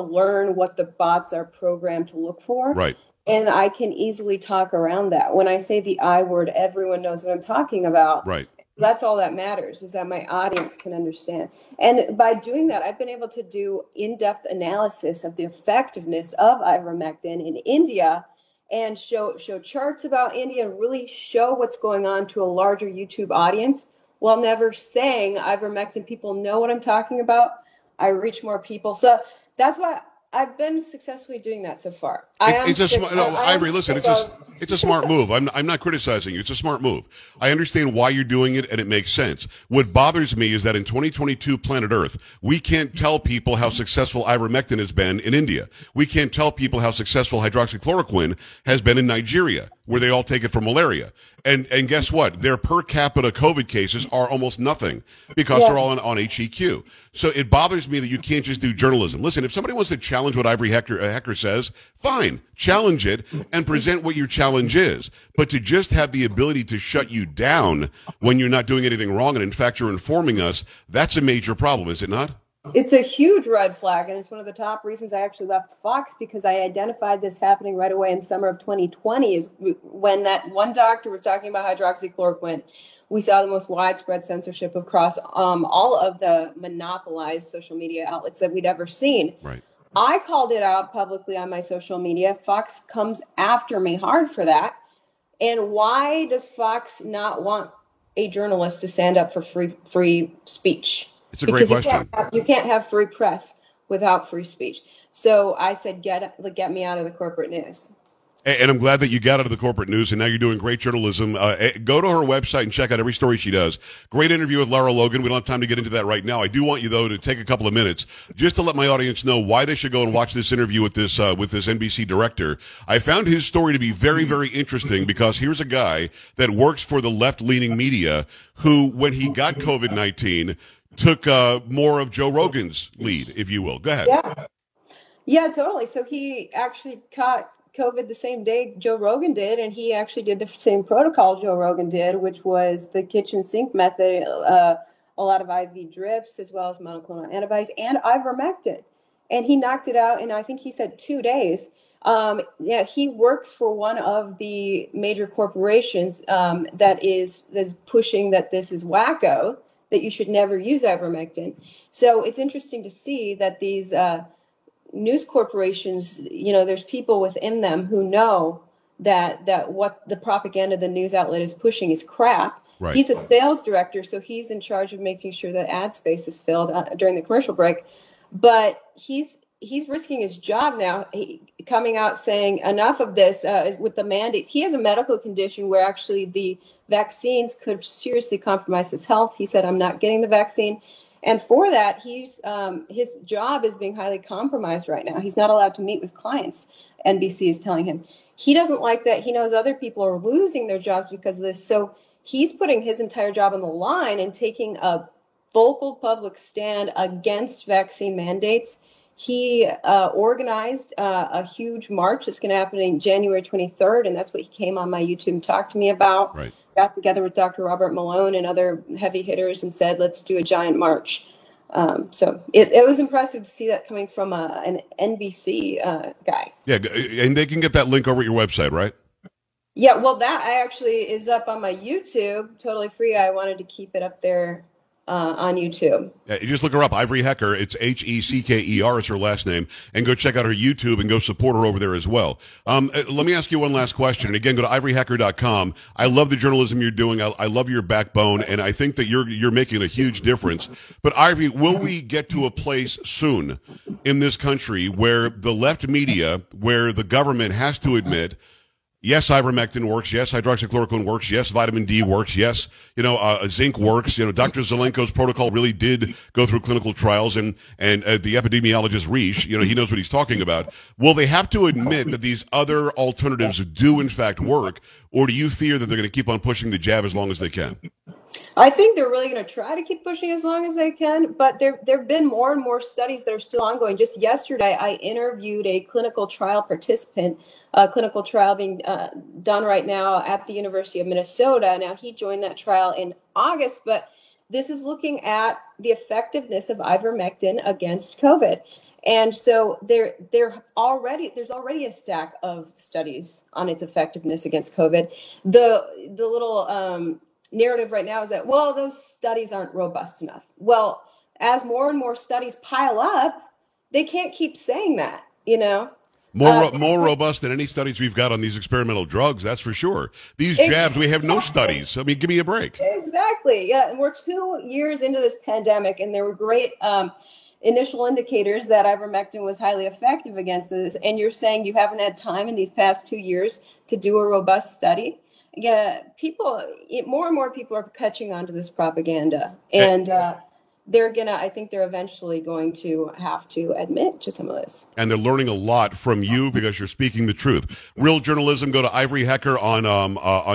learn what the bots are programmed to look for. Right. And I can easily talk around that. When I say the I word, everyone knows what I'm talking about. Right. That's all that matters, is that my audience can understand. And by doing that, I've been able to do in-depth analysis of the effectiveness of ivermectin in India and show charts about India and really show what's going on to a larger YouTube audience while never saying ivermectin. People know what I'm talking about. I reach more people. So that's why I've been successfully doing that so far. It's a smart move. I'm not criticizing you. It's a smart move. I understand why you're doing it, and it makes sense. What bothers me is that in 2022, planet Earth, we can't tell people how successful ivermectin has been in India. We can't tell people how successful hydroxychloroquine has been in Nigeria, where they all take it for malaria. And guess what? Their per capita COVID cases are almost nothing because they're all on HEQ. So it bothers me that you can't just do journalism. Listen, if somebody wants to challenge what Ivory Hecker says, fine, challenge it and present what your challenge is. But to just have the ability to shut you down when you're not doing anything wrong and in fact you're informing us, that's a major problem, is it not? It's a huge red flag, and it's one of the top reasons I actually left Fox, because I identified this happening right away in summer of 2020 is when that one doctor was talking about hydroxychloroquine. We saw the most widespread censorship across all of the monopolized social media outlets that we'd ever seen. Right. I called it out publicly on my social media. Fox comes after me hard for that. And why does Fox not want a journalist to stand up for free speech? It's a great question. You can't have free press without free speech. So I said, get me out of the corporate news. And I'm glad that you got out of the corporate news, and now you're doing great journalism. Go to her website and check out every story she does. Great interview with Lara Logan. We don't have time to get into that right now. I do want you, though, to take a couple of minutes just to let my audience know why they should go and watch this interview with this NBC director. I found his story to be very, very interesting because here's a guy that works for the left-leaning media who, when he got COVID-19, took more of Joe Rogan's lead, if you will. Go ahead. Yeah, totally. So he actually caught COVID the same day Joe Rogan did, and he actually did the same protocol Joe Rogan did, which was the kitchen sink method, a lot of IV drips as well as monoclonal antibodies and ivermectin. And he knocked it out in, I think he said 2 days. He works for one of the major corporations that's pushing that this is wacko, that you should never use ivermectin. So it's interesting to see that these news corporations, there's people within them who know that what the propaganda the news outlet is pushing is crap. Right. He's a sales director, so he's in charge of making sure that ad space is filled during the commercial break. But he's risking his job now, coming out saying enough of this with the mandates. He has a medical condition where actually the vaccines could seriously compromise his health. He said, I'm not getting the vaccine. And for that, he's his job is being highly compromised right now. He's not allowed to meet with clients, NBC is telling him. He doesn't like that. He knows other people are losing their jobs because of this. So he's putting his entire job on the line and taking a vocal public stand against vaccine mandates. He organized a huge march that's going to happen in January 23rd, and that's what he came on my YouTube and talked to me about. Right. Got together with Dr. Robert Malone and other heavy hitters and said, let's do a giant march. So it was impressive to see that coming from an NBC guy. Yeah, and they can get that link over at your website, right? Yeah, well, that actually is up on my YouTube, totally free. I wanted to keep it up there on YouTube. Yeah, you just look her up, Ivory Hecker. It's H-E-C-K-E-R is her last name. And go check out her YouTube and go support her over there as well. Let me ask you one last question. And again, go to ivoryhecker.com. I love the journalism you're doing. I love your backbone. And I think that you're making a huge difference. But Ivory, will we get to a place soon in this country where the left media, where the government has to admit, yes, ivermectin works. Yes, hydroxychloroquine works. Yes, vitamin D works. Yes, zinc works. Dr. Zelenko's protocol really did go through clinical trials, and the epidemiologist Reisch, he knows what he's talking about. Will they have to admit that these other alternatives do in fact work, or do you fear that they're going to keep on pushing the jab as long as they can? I think they're really going to try to keep pushing as long as they can, but there've been more and more studies that are still ongoing. Just yesterday, I interviewed a clinical trial participant, a clinical trial being done right now at the University of Minnesota. Now, he joined that trial in August, but this is looking at the effectiveness of ivermectin against COVID. And so there's already a stack of studies on its effectiveness against COVID. The little narrative right now is that, well, those studies aren't robust enough. Well, as more and more studies pile up, they can't keep saying that, More robust than any studies we've got on these experimental drugs, that's for sure. These jabs, we have no studies. I mean, give me a break. Exactly. Yeah, and we're 2 years into this pandemic, and there were great initial indicators that ivermectin was highly effective against this. And you're saying you haven't had time in these past 2 years to do a robust study? Yeah, more and more people are catching on to this propaganda, and I think they're eventually going to have to admit to some of this. And they're learning a lot from you because you're speaking the truth. Real journalism. Go to Ivory Hecker on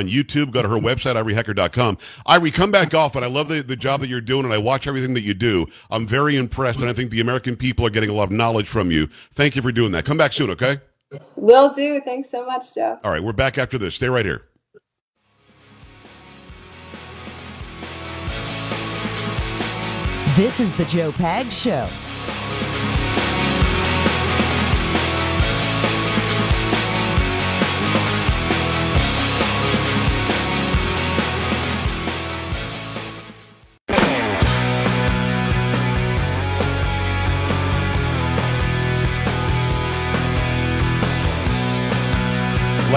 YouTube. Go to her website, ivoryhecker.com. Ivory, come back off, and I love the job that you're doing, and I watch everything that you do. I'm very impressed, and I think the American people are getting a lot of knowledge from you. Thank you for doing that. Come back soon, okay? Will do. Thanks so much, Joe. All right, we're back after this. Stay right here. This is the Joe Pags Show. Glad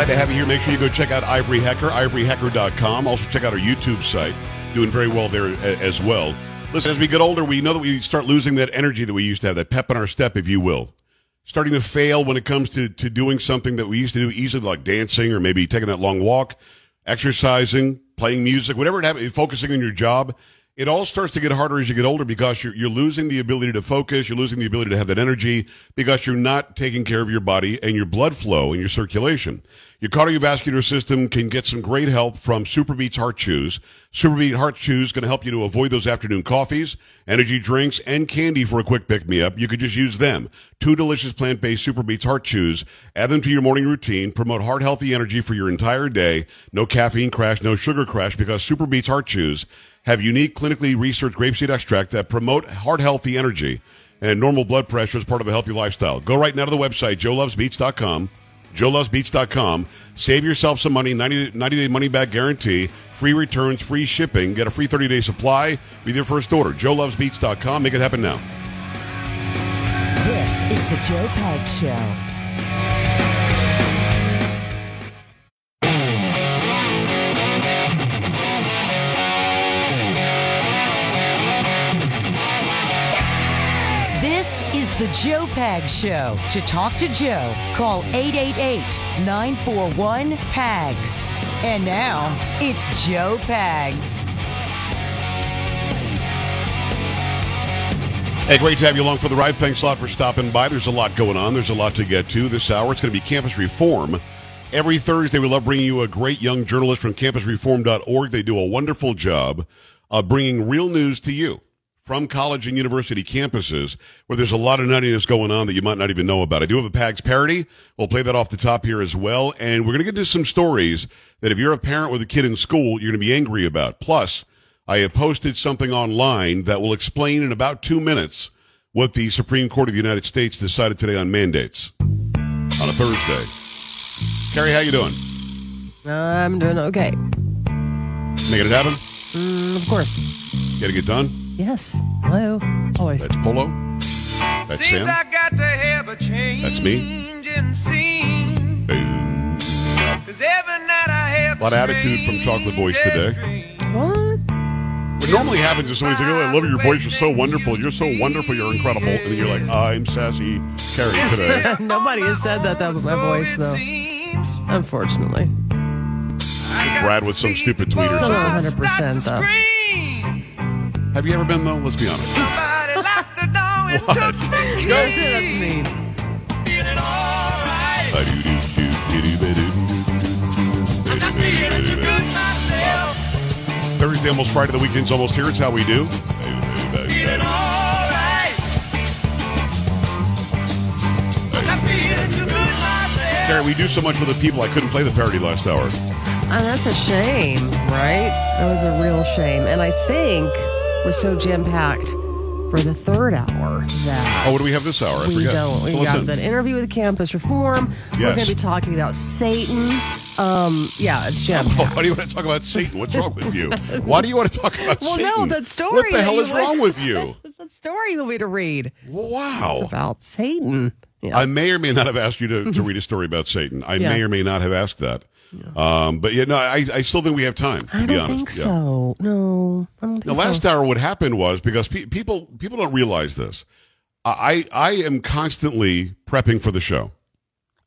to have you here. Make sure you go check out Ivory Hecker, ivoryhecker.com. Also check out our YouTube site. Doing very well there as well. Listen, as we get older, we know that we start losing that energy that we used to have, that pep in our step, if you will. Starting to fail when it comes to doing something that we used to do easily, like dancing or maybe taking that long walk, exercising, playing music, whatever it happens, focusing on your job. It all starts to get harder as you get older because you're losing the ability to focus, you're losing the ability to have that energy because you're not taking care of your body and your blood flow and your circulation. Your cardiovascular system can get some great help from Superbeats Heart Chews. Superbeat Heart Chews going to help you to avoid those afternoon coffees, energy drinks, and candy for a quick pick-me-up. You could just use them. 2 delicious plant-based Superbeats Heart Chews. Add them to your morning routine. Promote heart-healthy energy for your entire day. No caffeine crash, no sugar crash, because Superbeats Heart Chews have unique clinically researched grapeseed extract that promote heart-healthy energy and normal blood pressure as part of a healthy lifestyle. Go right now to the website, joelovesbeats.com. JoeLovesBeats.com. Save yourself some money, 90-day money-back guarantee, free returns, free shipping. Get a free 30-day supply with your first order. JoeLovesBeats.com. Make it happen now. This is the Joe Pags Show. The Joe Pags Show. To talk to Joe, call 888-941-PAGS. And now, it's Joe Pags. Hey, great to have you along for the ride. Thanks a lot for stopping by. There's a lot going on. There's a lot to get to this hour. It's going to be Campus Reform. Every Thursday, we love bringing you a great young journalist from campusreform.org. They do a wonderful job of bringing real news to you from college and university campuses where there's a lot of nuttiness going on that you might not even know about. I do have a Pags parody. We'll play that off the top here as well. And we're going to get to some stories that if you're a parent with a kid in school, you're going to be angry about. Plus, I have posted something online that will explain in about 2 minutes what the Supreme Court of the United States decided today on mandates on a Thursday. Carrie, how you doing? I'm doing okay. Making it happen? Of course. Getting it done? Yes. Hello. Always. That's Polo. That's Sam. I got to have a change. That's me. A lot of attitude from Chocolate Voice today. What? What normally happens is somebody's like, oh, I love your voice. You're so wonderful. You're so wonderful. You're incredible. And then you're like, I'm sassy Carrie today. Nobody has said that. That was my voice, though. Unfortunately. Brad with some stupid tweet or something. Still 100%, though. Have you ever been, though? Let's be honest. What? That's mean. Thursday, almost Friday, the weekend's almost here. It's how we do. Gary, we do so much for the people. I couldn't play the parody last hour. Oh, that's a shame, right? That was a real shame. And I think we're so jam-packed for the third hour that... Oh, what do we have this hour? We got that interview with Campus Reform. Yes. We're going to be talking about Satan. Yeah, it's jam-packed. Why do you want to talk about Satan? What's wrong with you? Why do you want to talk about Satan? Well, no, that story... What the hell is wrong with you? It's a story you want me to read. Wow. It's about Satan. Yeah. I may or may not have asked you to read a story about Satan. I may or may not have asked that. Yeah. But yeah, no, I still think we have time. To be honest, I don't think so. No, I don't think the last hour, what happened was because people don't realize this. I am constantly prepping for the show.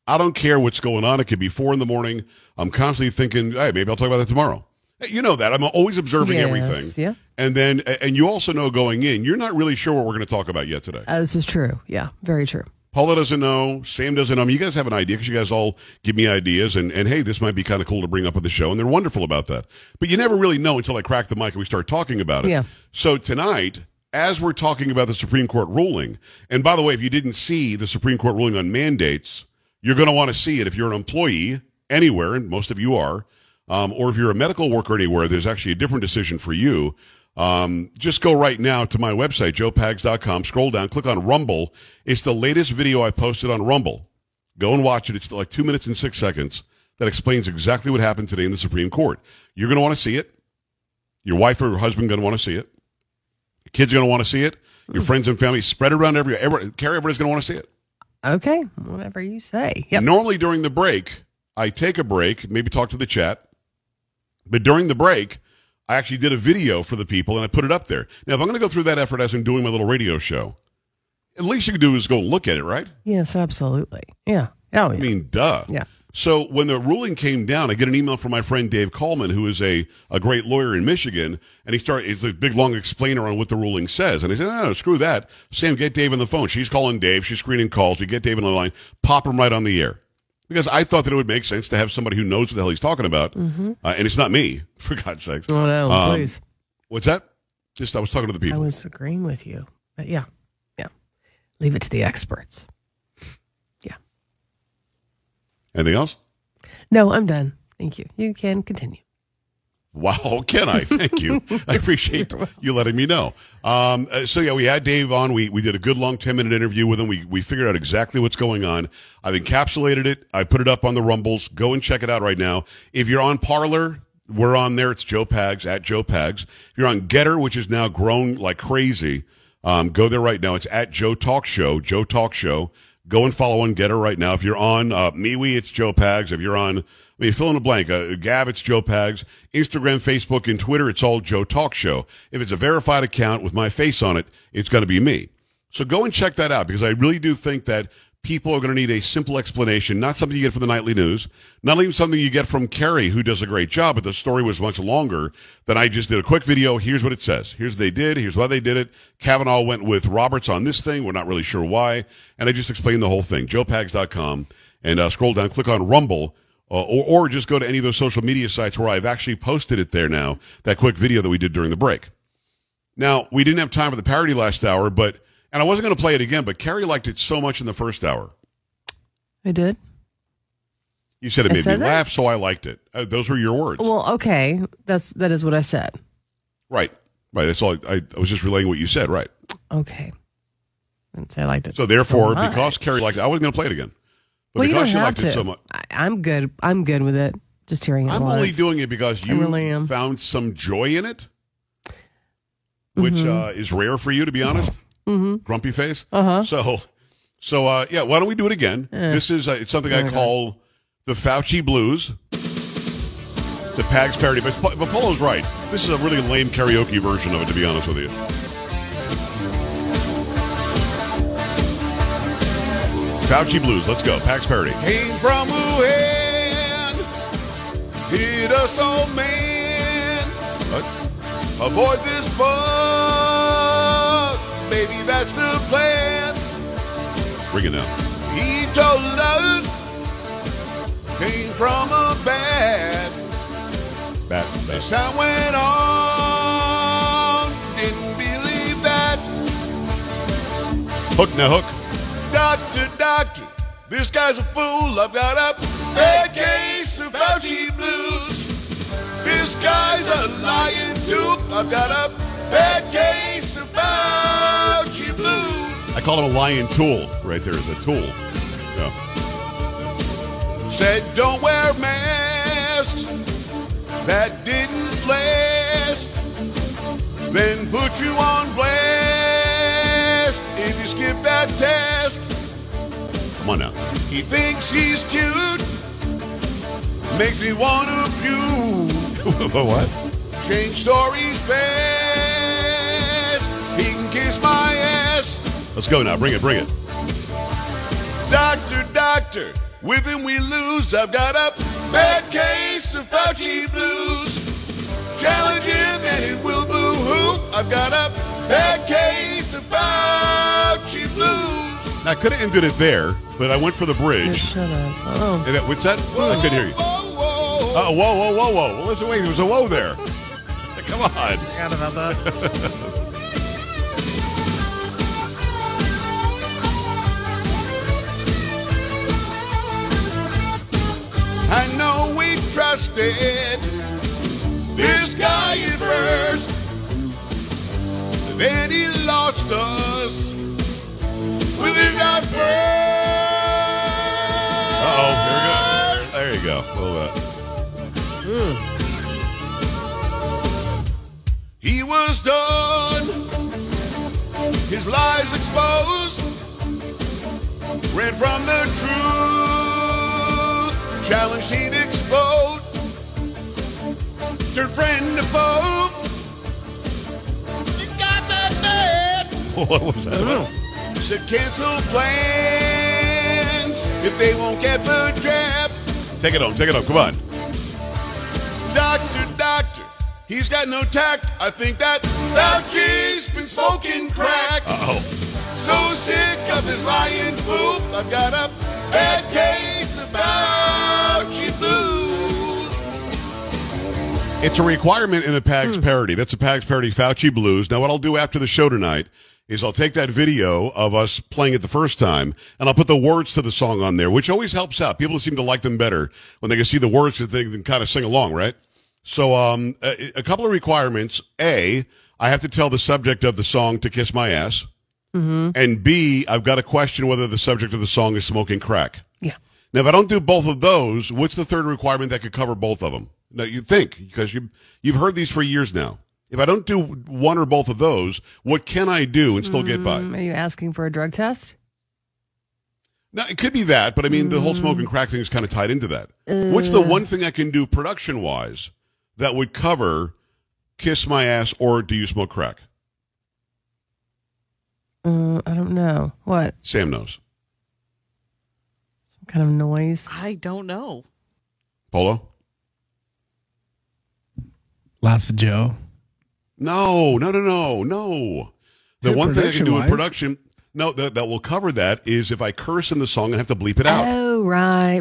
I don't care what's going on. It could be 4 a.m. I'm constantly thinking, hey, maybe I'll talk about that tomorrow. You know that I'm always observing everything. Yeah. And you also know going in, you're not really sure what we're going to talk about yet today. This is true. Yeah, very true. Paula doesn't know. Sam doesn't know. I mean, you guys have an idea because you guys all give me ideas. And hey, this might be kind of cool to bring up on the show. And they're wonderful about that. But you never really know until I crack the mic and we start talking about it. Yeah. So tonight, as we're talking about the Supreme Court ruling, and by the way, if you didn't see the Supreme Court ruling on mandates, you're going to want to see it if you're an employee anywhere, and most of you are, or if you're a medical worker anywhere, there's actually a different decision for you. Just go right now to my website, joepags.com, scroll down, click on Rumble. It's the latest video I posted on Rumble. Go and watch it. It's like 2 minutes and 6 seconds. That explains exactly what happened today in the Supreme Court. You're going to want to see it. Your wife or your husband going to want to see it. Your kids are going to want to see it. Your friends and family, spread around everywhere. Carrie, everybody's going to want to see it. Okay, whatever you say. Yep. Normally during the break, I take a break, maybe talk to the chat. But during the break, I actually did a video for the people, and I put it up there. Now, if I'm going to go through that effort as I'm doing my little radio show, at least you can do is go look at it, right? Yes, absolutely. Yeah. Oh, yeah. I mean, duh. Yeah. So when the ruling came down, I get an email from my friend Dave Coleman, who is a great lawyer in Michigan, and it's a big, long explainer on what the ruling says. And I said, no, screw that. Sam, get Dave on the phone. She's calling Dave. She's screening calls. You get Dave on the line. Pop him right on the air. Because I thought that it would make sense to have somebody who knows what the hell he's talking about. Mm-hmm. And it's not me, for God's sakes. Oh, no, please. What's that? Just I was talking to the people. I was agreeing with you. But yeah. Yeah. Leave it to the experts. Yeah. Anything else? No, I'm done. Thank you. You can continue. Wow, can I? Thank you. I appreciate you letting me know. So, yeah, we had Dave on. We did a good long 10-minute interview with him. We figured out exactly what's going on. I've encapsulated it. I put it up on the Rumbles. Go and check it out right now. If you're on Parler, we're on there. It's Joe Pags, at Joe Pags. If you're on Getter, which is now grown like crazy, go there right now. It's at Joe Talk Show, Joe Talk Show. Go and follow on Getter right now. If you're on MeWe, it's Joe Pags. If you're on... I mean, fill in the blank. Gab, it's Joe Pags. Instagram, Facebook, and Twitter, it's all Joe Talk Show. If it's a verified account with my face on it, it's going to be me. So go and check that out because I really do think that people are going to need a simple explanation, not something you get from the nightly news, not even something you get from Carrie, who does a great job, but the story was much longer than I just did a quick video. Here's what it says. Here's what they did. Here's why they did it. Kavanaugh went with Roberts on this thing. We're not really sure why. And I just explained the whole thing. JoePags.com. And scroll down, click on Rumble. Or just go to any of those social media sites where I've actually posted it there now, that quick video that we did during the break. Now, we didn't have time for the parody last hour, and I wasn't going to play it again, but Carrie liked it so much in the first hour. I did? You said it made me laugh, so I liked it. Those were your words. Well, okay. That is what I said. Right. That's all. I was just relaying what you said, right. Okay. And so I liked it. So therefore, because Carrie liked it, I wasn't going to play it again. But well, you don't have to. So much, I'm good. I'm good with it. Just hearing it. I'm only doing it because you really found some joy in it. which is rare for you, to be honest. Grumpy face. So, yeah, why don't we do it again? This is it's something I call the Fauci Blues. The Pags parody. But Polo's right. This is a really lame karaoke version of it, to be honest with you. Fauci Blues. Let's go. Pags parody. Came from Wuhan. Hit us, old man. What? Avoid this bug. Maybe that's the plan. Bring it now. He told us came from a bat. The sound went on. Didn't believe that. Hook now, hook. Doctor, this guy's a fool. I've got a bad case of Fauci blues. This guy's a lion too. I've got a bad case of Fauci blues. I call him a lion tool. Right there is a tool. Yeah. Said don't wear masks. That didn't last. Then put you on blast if you skip that test. Come on now. He thinks he's cute. Makes me want to puke. What? Change stories fast. He can kiss my ass. Let's go now. Bring it. Doctor, with him we lose. I've got a bad case of Fauci blues. Challenge him and he will boo-hoo. I've got a bad case of Fauci blues. Now, I could have ended it there, but I went for the bridge. Shut up. Oh. And what's that? Whoa, I couldn't hear you. Whoa. Well, listen, wait, there was a whoa there. Come on. I forgot about that. I know we trusted this guy at first, then he lost us with his outburst. Uh-oh, here we go. There you go. A little bit. He was done. His lies exposed. Ran from the truth. Challenge he'd explode. Turn friend to foe. You got that bad. What was that about? Said cancel plans if they won't get the jab. Take it home. Come on. Doctor, he's got no tact. I think that Fauci's been smoking crack. Uh-oh. So sick of his lying poop. I've got a bad case of Fauci blues. It's a requirement in a Pags parody. That's a Pags parody, Fauci Blues. Now, what I'll do after the show tonight is I'll take that video of us playing it the first time, and I'll put the words to the song on there, which always helps out. People seem to like them better when they can see the words that they can kind of sing along, right? So a couple of requirements. A, I have to tell the subject of the song to kiss my ass. And B, I've got to question whether the subject of the song is smoking crack. Yeah. Now, if I don't do both of those, what's the third requirement that could cover both of them? Now, you think, because you've heard these for years now. If I don't do one or both of those, what can I do and still get by? Are you asking for a drug test? No, it could be that, but I mean, the whole smoke and crack thing is kind of tied into that. What's the one thing I can do production-wise that would cover kiss my ass or do you smoke crack? I don't know. What? Sam knows. Kind of noise. I don't know. Polo? Lots of Joe. No. The one thing I can do in production, that will cover that is if I curse in the song and have to bleep it out. Oh, right.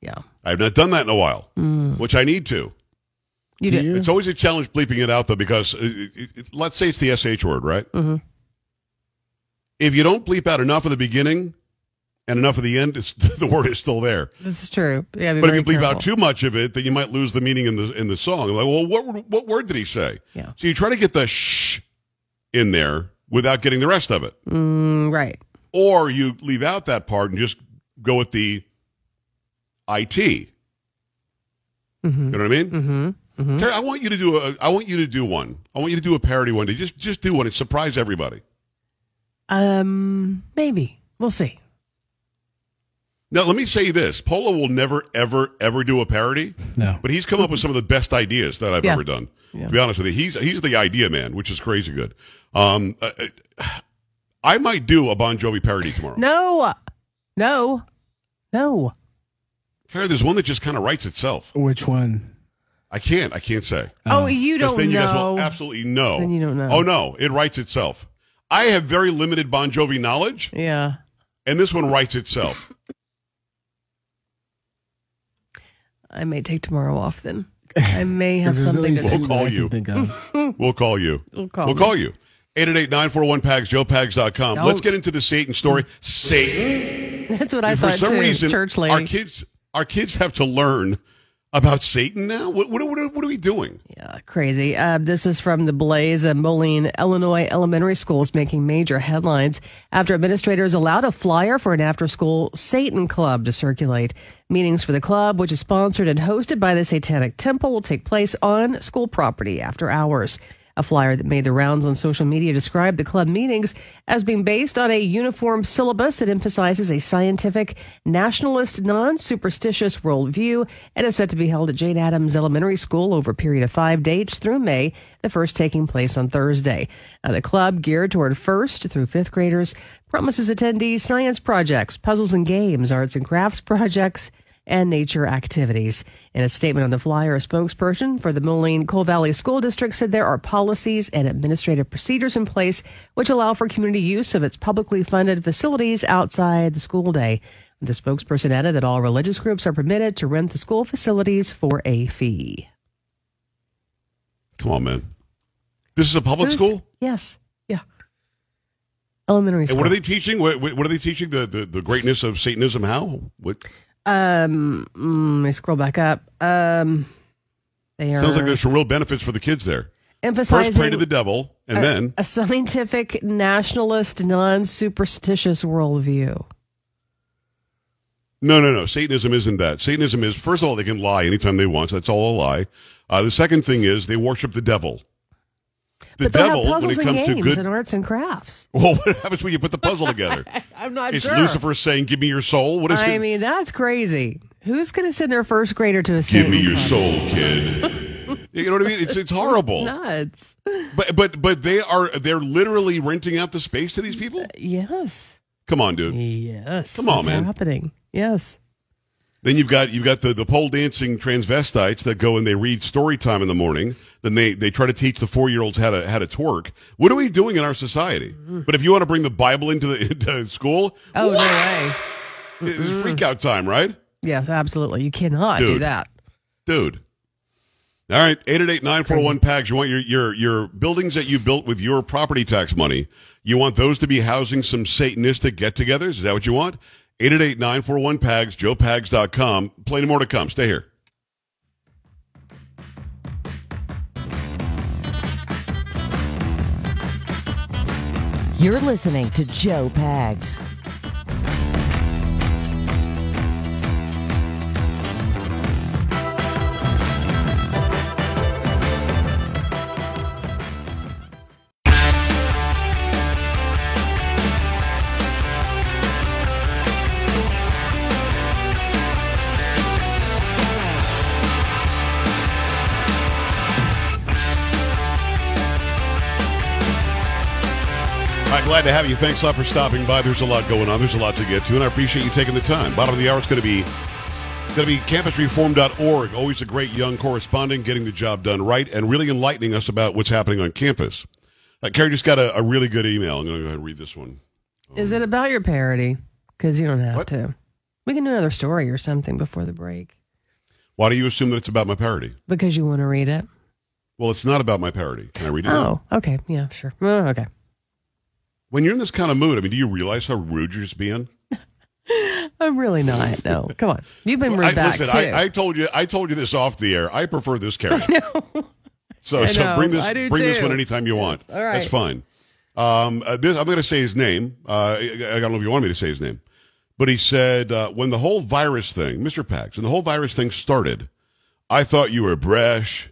Yeah. I've not done that in a while, which I need to. You do. It's always a challenge bleeping it out, though, because let's say it's the SH word, right? If you don't bleep out enough in the beginning and enough of the end, the word is still there. This is true. Yeah, but if you bleep out too much of it, then you might lose the meaning in the song. Like, well, what word did he say? Yeah. So you try to get the shh in there without getting the rest of it. Right. Or you leave out that part and just go with the it. You know what I mean? Mm-hmm. Terry, I want you to do one. I want you to do a parody one day. Just do one and surprise everybody. Maybe. We'll see. Now, let me say this. Polo will never, ever, ever do a parody. No. But he's come up with some of the best ideas that I've ever done. Yeah. To be honest with you, he's the idea man, which is crazy good. I might do a Bon Jovi parody tomorrow. No. Terry, there's one that just kind of writes itself. Which one? I can't say. Oh, you don't know. Because then you guys will absolutely know. Then you don't know. Oh, no. It writes itself. I have very limited Bon Jovi knowledge. Yeah. And this one writes itself. I may take tomorrow off then. I may have something to do. We'll call you. 888-941-PAGS, joepags.com. Don't. Let's get into the Satan story. Satan? That's what I thought, for some reason, church lady. Our kids have to learn about Satan now? What are we doing? Yeah, crazy. This is from The Blaze. A Moline, Illinois elementary school is making major headlines after administrators allowed a flyer for an after-school Satan club to circulate. Meetings for the club, which is sponsored and hosted by the Satanic Temple, will take place on school property after hours. A flyer that made the rounds on social media described the club meetings as being based on a uniform syllabus that emphasizes a scientific, nationalist, non-superstitious worldview and is set to be held at Jane Addams Elementary School over a period of 5 days through May, the first taking place on Thursday. Now, the club, geared toward first through fifth graders, promises attendees science projects, puzzles and games, arts and crafts projects, and nature activities. In a statement on the flyer, a spokesperson for the Moline Coal Valley School District said there are policies and administrative procedures in place which allow for community use of its publicly funded facilities outside the school day. The spokesperson added that all religious groups are permitted to rent the school facilities for a fee. Come on, man. This is a public school? Yes. Yeah. Elementary school. And what are they teaching? What are they teaching? The greatness of Satanism? How? What? Let me scroll back up. Sounds like there's some real benefits for the kids there. Emphasizing first pray to the devil, and then a scientific, nationalist, non-superstitious worldview. No. Satanism isn't that. Satanism is, first of all, they can lie anytime they want. So that's all a lie. The second thing is they worship the devil. But they devil, have puzzles when it comes and games to good and arts and crafts. Well, what happens when you put the puzzle together? I'm not sure. It's Lucifer saying, "Give me your soul." What is it? I mean, that's crazy. Who's going to send their first grader to a Satan? Give me your soul, kid. You know what I mean? It's horrible. Nuts. But they're literally renting out the space to these people. Yes. Come on, dude. Yes. Come on, man. Happening. Yes. Then you've got the pole dancing transvestites that go and they read story time in the morning. Then they try to teach the 4-year-olds how to twerk. What are we doing in our society? But if you want to bring the Bible into school, no way. It's freak out time, right? Yes, absolutely. You cannot do that. Dude. All right, 888-941-PAGS. You want your buildings that you built with your property tax money, you want those to be housing some Satanistic get-togethers? Is that what you want? 888-941-PAGS, joepags.com. Plenty more to come. Stay here. You're listening to Joe Pags. Glad to have you. Thanks a lot for stopping by. There's a lot going on. There's a lot to get to, and I appreciate you taking the time. Bottom of the hour, it's going to be campusreform.org. Always a great young correspondent getting the job done right and really enlightening us about what's happening on campus. Carrie just got a really good email. I'm going to go ahead and read this one. Is it about your parody? Because you don't have to. We can do another story or something before the break. Why do you assume that it's about my parody? Because you want to read it. Well, it's not about my parody. Can I read it now? Oh, okay. Yeah, sure. Oh, okay. When you're in this kind of mood, I mean, do you realize how rude you're just being? I'm really not. No, come on, you've been rude back. Listen, too. I told you this off the air. I prefer this character. I know. So bring this one anytime you want. All right, that's fine. I'm going to say his name. I don't know if you want me to say his name, but he said when the whole virus thing, Mr. Pags, when the whole virus thing started, I thought you were brash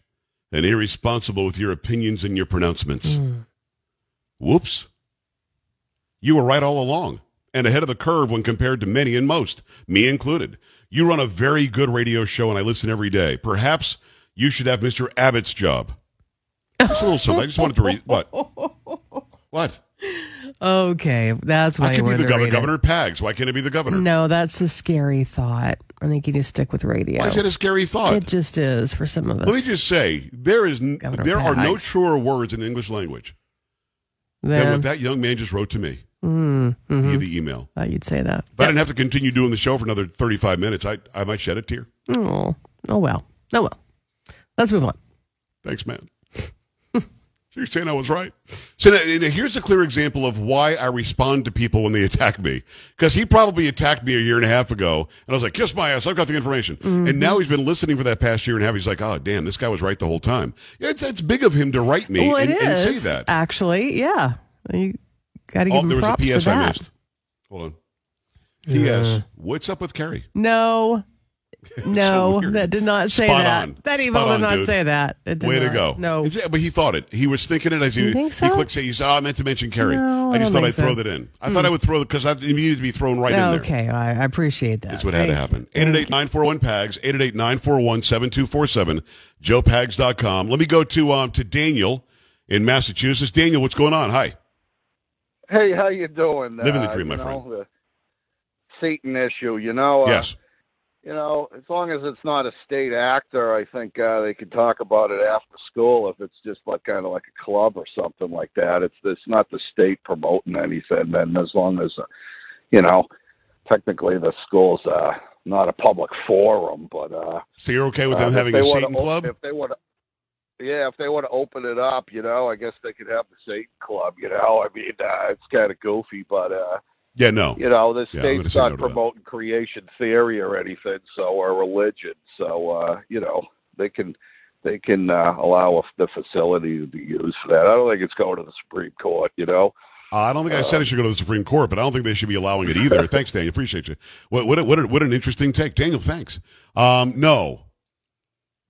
and irresponsible with your opinions and your pronouncements. Whoops. You were right all along and ahead of the curve when compared to many and most, me included. You run a very good radio show, and I listen every day. Perhaps you should have Mr. Abbott's job. Just a little something. I just wanted to read. What? Okay, that's why I could be the governor. Governor Pags. Why can't it be the governor? No, that's a scary thought. I think you just stick with radio. Why is that a scary thought? It just is for some of us. Let me just say there are no truer words in the English language than what that young man just wrote to me via the email. I thought you'd say that. If I didn't have to continue doing the show for another 35 minutes, I might shed a tear. Oh well. Let's move on. Thanks, man. You're saying I was right. So now, here's a clear example of why I respond to people when they attack me. Because he probably attacked me a year and a half ago, and I was like, kiss my ass, I've got the information. Mm-hmm. And now he's been listening for that past year and a half. He's like, oh, damn, this guy was right the whole time. It's big of him to write me and say that. Actually, yeah. You got to give him props for that. There was a P.S. I missed. Hold on. Yeah. P.S. What's up with Carrie? No, so that did not say that. That email did not say that. Way to go. No. But he thought it. He was thinking it as he clicked say. He said, I meant to mention Carrie. No, I just thought I'd throw that in. I thought I would throw it because it needed to be thrown right in there. Okay, I appreciate that. That's what had to happen. 888-941-PAGS, 888-941-7247, joepags.com. Let me go to Daniel in Massachusetts. Daniel, what's going on? Hi. Hey, how you doing? Living the dream, my friend. The Satan issue, Yes. As long as it's not a state actor, I think they could talk about it after school if it's just kind of like a club or something like that. It's not the state promoting anything. And as long as, technically the school's not a public forum. But so you're okay with them having a Satan club? If they want to open it up, I guess they could have the Satan club. It's kind of goofy, but. The state's not promoting creation theory or anything, or religion. So, they can allow the facility to be used for that. I don't think it's going to the Supreme Court, I don't think I said it should go to the Supreme Court, but I don't think they should be allowing it either. Thanks, Daniel. Appreciate you. What an interesting take. Daniel, thanks. No.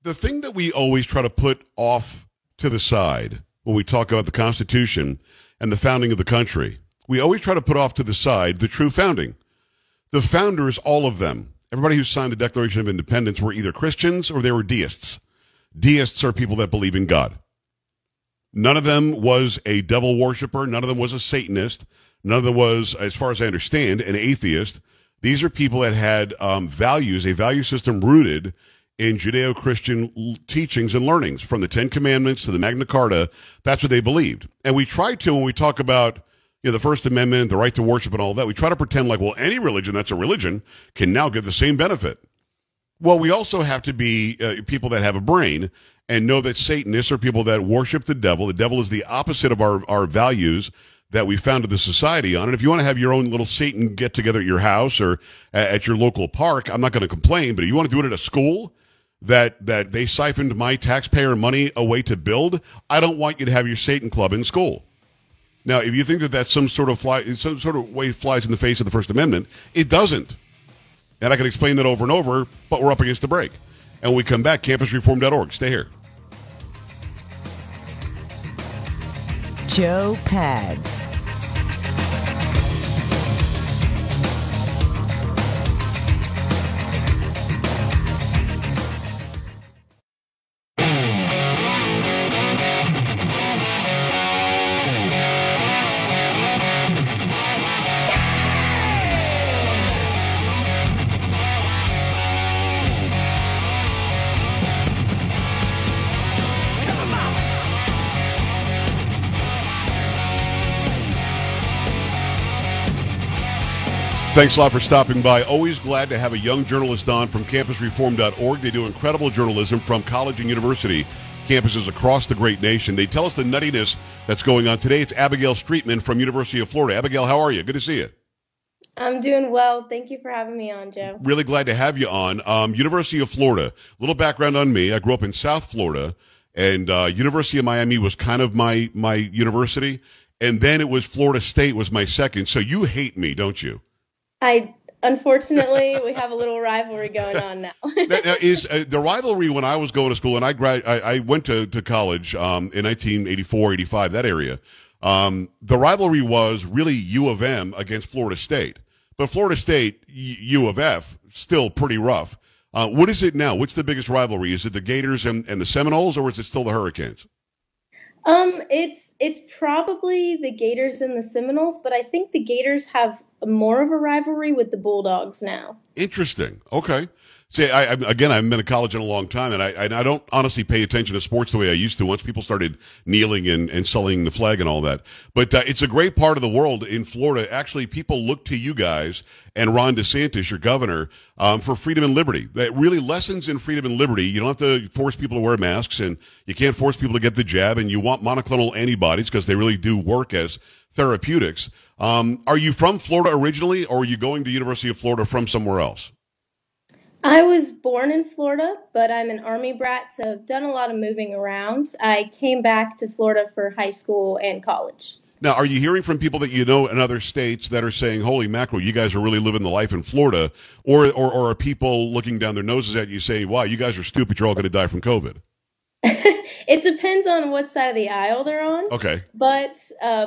The thing that we always try to put off to the side when we talk about the Constitution and the founding of the country, we always try to put off to the side the true founding. The founders, all of them, everybody who signed the Declaration of Independence were either Christians or they were deists. Deists are people that believe in God. None of them was a devil worshiper. None of them was a Satanist. None of them was, as far as I understand, an atheist. These are people that had values, a value system rooted in Judeo-Christian teachings and learnings, from the Ten Commandments to the Magna Carta. That's what they believed. And we try to, when we talk about the First Amendment, the right to worship and all that, we try to pretend like, any religion that's a religion can now give the same benefit. Well, we also have to be people that have a brain and know that Satanists are people that worship the devil. The devil is the opposite of our values that we founded the society on. And if you want to have your own little Satan get-together at your house or at your local park, I'm not going to complain, but if you want to do it at a school that they siphoned my taxpayer money away to build, I don't want you to have your Satan club in school. Now, if you think that that's some sort of way flies in the face of the First Amendment, it doesn't. And I can explain that over and over, but we're up against the break. And when we come back, campusreform.org. Stay here. Joe Pags. Thanks a lot for stopping by. Always glad to have a young journalist on from campusreform.org. They do incredible journalism from college and university campuses across the great nation. They tell us the nuttiness that's going on today. It's Abigail Streetman from University of Florida. Abigail, how are you? Good to see you. I'm doing well. Thank you for having me on, Joe. Really glad to have you on. University of Florida, a little background on me. I grew up in South Florida, and University of Miami was kind of my university. And then it was Florida State was my second. So you hate me, don't you? I Unfortunately, we have a little rivalry going on now. The rivalry when I was going to school, and I went to college in 1984, 85, that area. The rivalry was really U of M against Florida State. But Florida State, U of F, still pretty rough. What is it now? What's the biggest rivalry? Is it the Gators and the Seminoles, or is it still the Hurricanes? It's probably the Gators and the Seminoles, but I think the Gators have more of a rivalry with the Bulldogs now. Interesting. Okay. See, I haven't been to college in a long time, and I don't honestly pay attention to sports the way I used to once people started kneeling and selling the flag and all that. But it's a great part of the world in Florida. Actually, people look to you guys and Ron DeSantis, your governor, for freedom and liberty. That really lessons in freedom and liberty. You don't have to force people to wear masks, and you can't force people to get the jab, and you want monoclonal antibodies because they really do work as therapeutics. Are you from Florida originally, or are you going to University of Florida from somewhere else? I was born in Florida, but I'm an Army brat, so I've done a lot of moving around. I came back to Florida for high school and college. Now, are you hearing from people that you know in other states that are saying, holy mackerel, you guys are really living the life in Florida, or are people looking down their noses at you saying, wow, you guys are stupid, you're all going to die from COVID? It depends on what side of the aisle they're on. Okay. But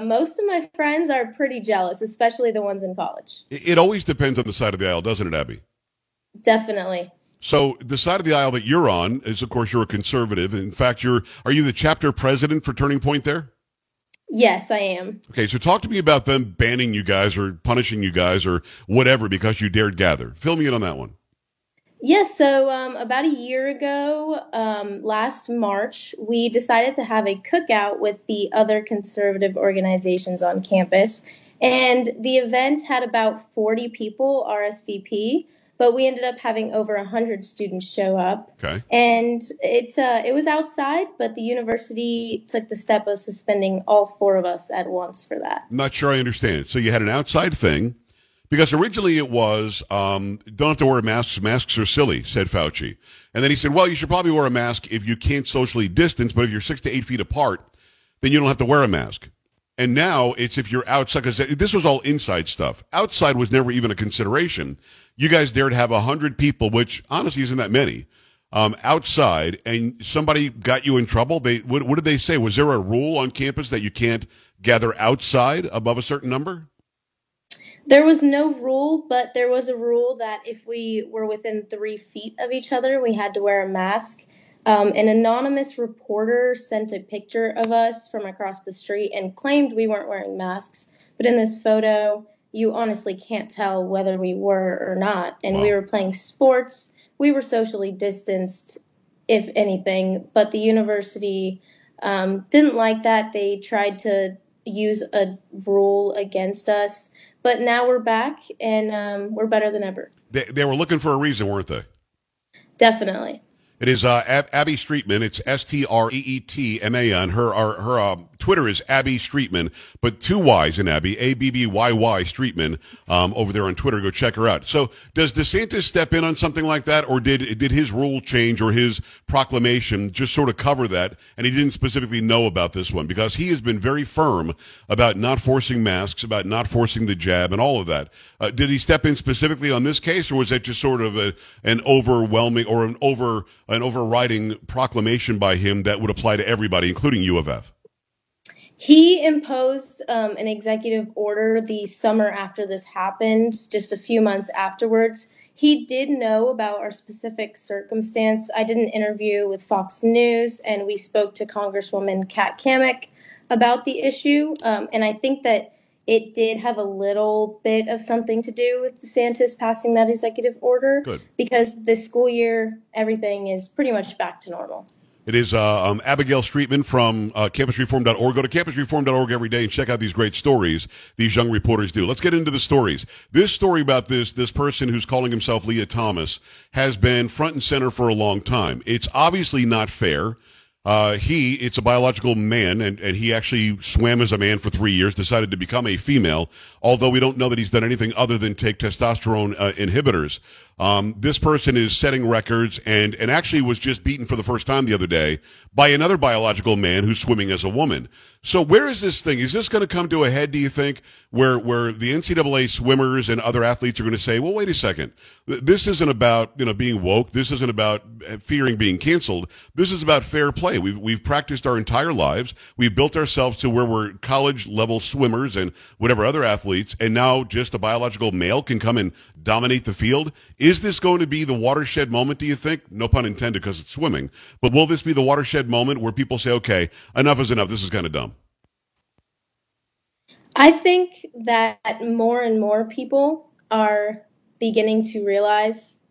most of my friends are pretty jealous, especially the ones in college. It always depends on the side of the aisle, doesn't it, Abby? Definitely. So the side of the aisle that you're on is, of course, you're a conservative. In fact, are you the chapter president for Turning Point there? Yes, I am. Okay, so talk to me about them banning you guys or punishing you guys or whatever because you dared gather. Fill me in on that one. Yes, so about a year ago, last March, we decided to have a cookout with the other conservative organizations on campus. And the event had about 40 people RSVP. But we ended up having over 100 students show up. Okay. And it was outside, but the university took the step of suspending all four of us at once for that. I'm not sure I understand. So you had an outside thing, because originally it was, don't have to wear masks. Masks are silly, said Fauci. And then he said, well, you should probably wear a mask if you can't socially distance, but if you're 6 to 8 feet apart, then you don't have to wear a mask. And now it's if you're outside, because this was all inside stuff. Outside was never even a consideration. You guys dared have 100 people, which honestly isn't that many, outside, and somebody got you in trouble. What did they say? Was there a rule on campus that you can't gather outside above a certain number? There was no rule, but there was a rule that if we were within 3 feet of each other, we had to wear a mask. An anonymous reporter sent a picture of us from across the street and claimed we weren't wearing masks. But in this photo, you honestly can't tell whether we were or not. And wow. We were playing sports. We were socially distanced, if anything. But the university didn't like that. They tried to use a rule against us. But now we're back, and we're better than ever. They were looking for a reason, weren't they? Definitely. It is Abby Streetman. It's S-T-R-E-E-T-M-A-N. Her Twitter is Abby Streetman, but two Y's in Abby, A-B-B-Y-Y Streetman over there on Twitter. Go check her out. So does DeSantis step in on something like that, or did his rule change or his proclamation just sort of cover that, and he didn't specifically know about this one? Because he has been very firm about not forcing masks, about not forcing the jab, and all of that. Did he step in specifically on this case, or was that just sort of an overwhelming or an overriding proclamation by him that would apply to everybody, including U of F? He imposed an executive order the summer after this happened, just a few months afterwards. He did know about our specific circumstance. I did an interview with Fox News, and we spoke to Congresswoman Kat Kamick about the issue. And I think that it did have a little bit of something to do with DeSantis passing that executive order. Good. Because this school year, everything is pretty much back to normal. It is Abigail Streetman from campusreform.org. Go to campusreform.org every day and check out these great stories these young reporters do. Let's get into the stories. This story about this person who's calling himself Leah Thomas has been front and center for a long time. It's obviously not fair. It's a biological man, and he actually swam as a man for 3 years, decided to become a female, although we don't know that he's done anything other than take testosterone inhibitors. This person is setting records and actually was just beaten for the first time the other day by another biological man who's swimming as a woman. So where is this thing? Is this going to come to a head, do you think, where the NCAA swimmers and other athletes are going to say, well, wait a second, this isn't about, you know, being woke. This isn't about fearing being canceled. This is about fair play. We've practiced our entire lives. We've built ourselves to where we're college-level swimmers and whatever other athletes, and now just a biological male can come and dominate the field. Is this going to be the watershed moment, do you think? No pun intended, because it's swimming. But will this be the watershed moment where people say, okay, enough is enough. This is kind of dumb? I think that more and more people are beginning to realize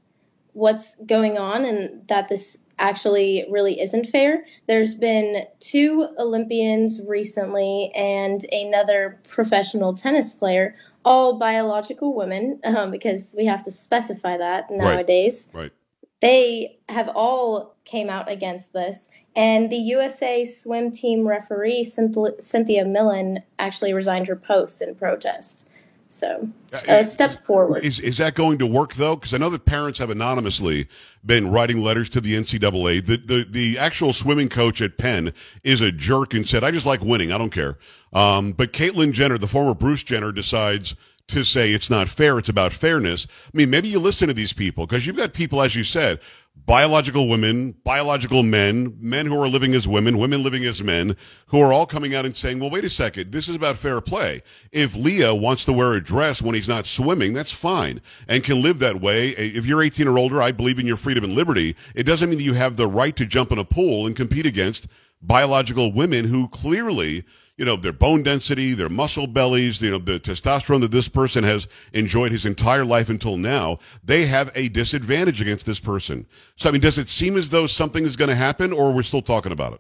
what's going on and that this actually really isn't fair. There's been 2 Olympians recently and another professional tennis player, all biological women, because we have to specify that nowadays. Right. They have all came out against this. And the USA swim team referee, Cynthia Millen, actually resigned her post in protest. So a step forward. Is that going to work, though? Because I know that parents have anonymously been writing letters to the NCAA. The actual swimming coach at Penn is a jerk and said, I just like winning. I don't care. But Caitlyn Jenner, the former Bruce Jenner, decides to say it's not fair. It's about fairness. I mean, maybe you listen to these people, because you've got people, as you said, biological women, biological men, men who are living as women, women living as men, who are all coming out and saying, well, wait a second, this is about fair play. If Leah wants to wear a dress when he's not swimming, that's fine and can live that way. If you're 18 or older, I believe in your freedom and liberty. It doesn't mean that you have the right to jump in a pool and compete against biological women who clearly, you know, their bone density, their muscle bellies, you know, the testosterone that this person has enjoyed his entire life until now, they have a disadvantage against this person. So, I mean, does it seem as though something is going to happen, or we're still talking about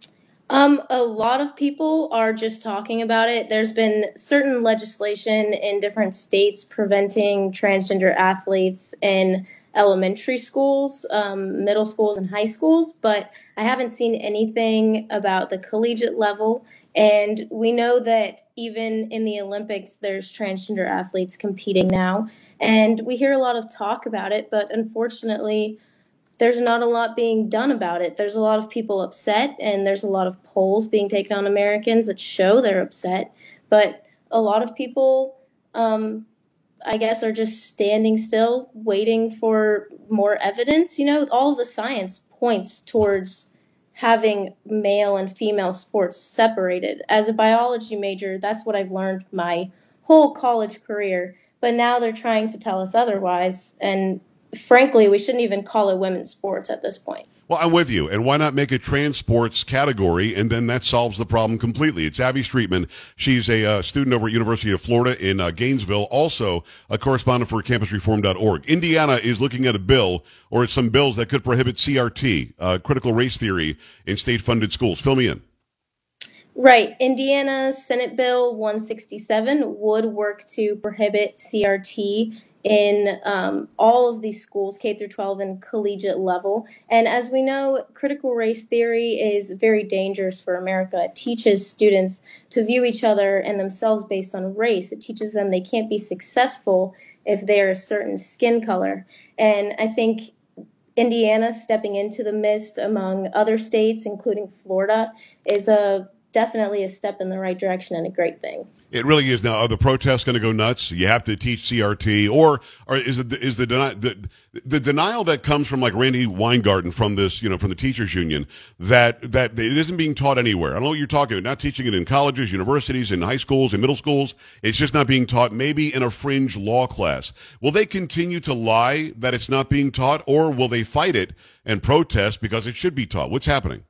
it? A lot of people are just talking about it. There's been certain legislation in different states preventing transgender athletes in elementary schools, middle schools, and high schools, but I haven't seen anything about the collegiate level. And we know that even in the Olympics, there's transgender athletes competing now. And we hear a lot of talk about it, but unfortunately, there's not a lot being done about it. There's a lot of people upset, and there's a lot of polls being taken on Americans that show they're upset. But a lot of people, I guess, are just standing still, waiting for more evidence. You know, all of the science points towards having male and female sports separated. As a biology major, that's what I've learned my whole college career. But now they're trying to tell us otherwise. And frankly, we shouldn't even call it women's sports at this point. Well, I'm with you. And why not make a trans sports category, and then that solves the problem completely? It's Abby Streetman. She's a student over at University of Florida in Gainesville, also a correspondent for CampusReform.org. Indiana is looking at a bill, or some bills, that could prohibit CRT, critical race theory, in state-funded schools. Fill me in. Right. Indiana Senate Bill 167 would work to prohibit CRT in all of these schools, K through 12 and collegiate level. And as we know, critical race theory is very dangerous for America. It teaches students to view each other and themselves based on race. It teaches them they can't be successful if they're a certain skin color. And I think Indiana stepping into the mist among other states, including Florida, is definitely a step in the right direction and a great thing. It really is. Now, are the protests going to go nuts? You have to teach CRT, or is the denial that comes from, like, Randy Weingarten from this, you know, from the teachers union, that it isn't being taught anywhere. I don't know what you're talking about. Not teaching it in colleges, universities, in high schools, in middle schools. It's just not being taught. Maybe in a fringe law class. Will they continue to lie that it's not being taught, or will they fight it and protest because it should be taught? What's happening?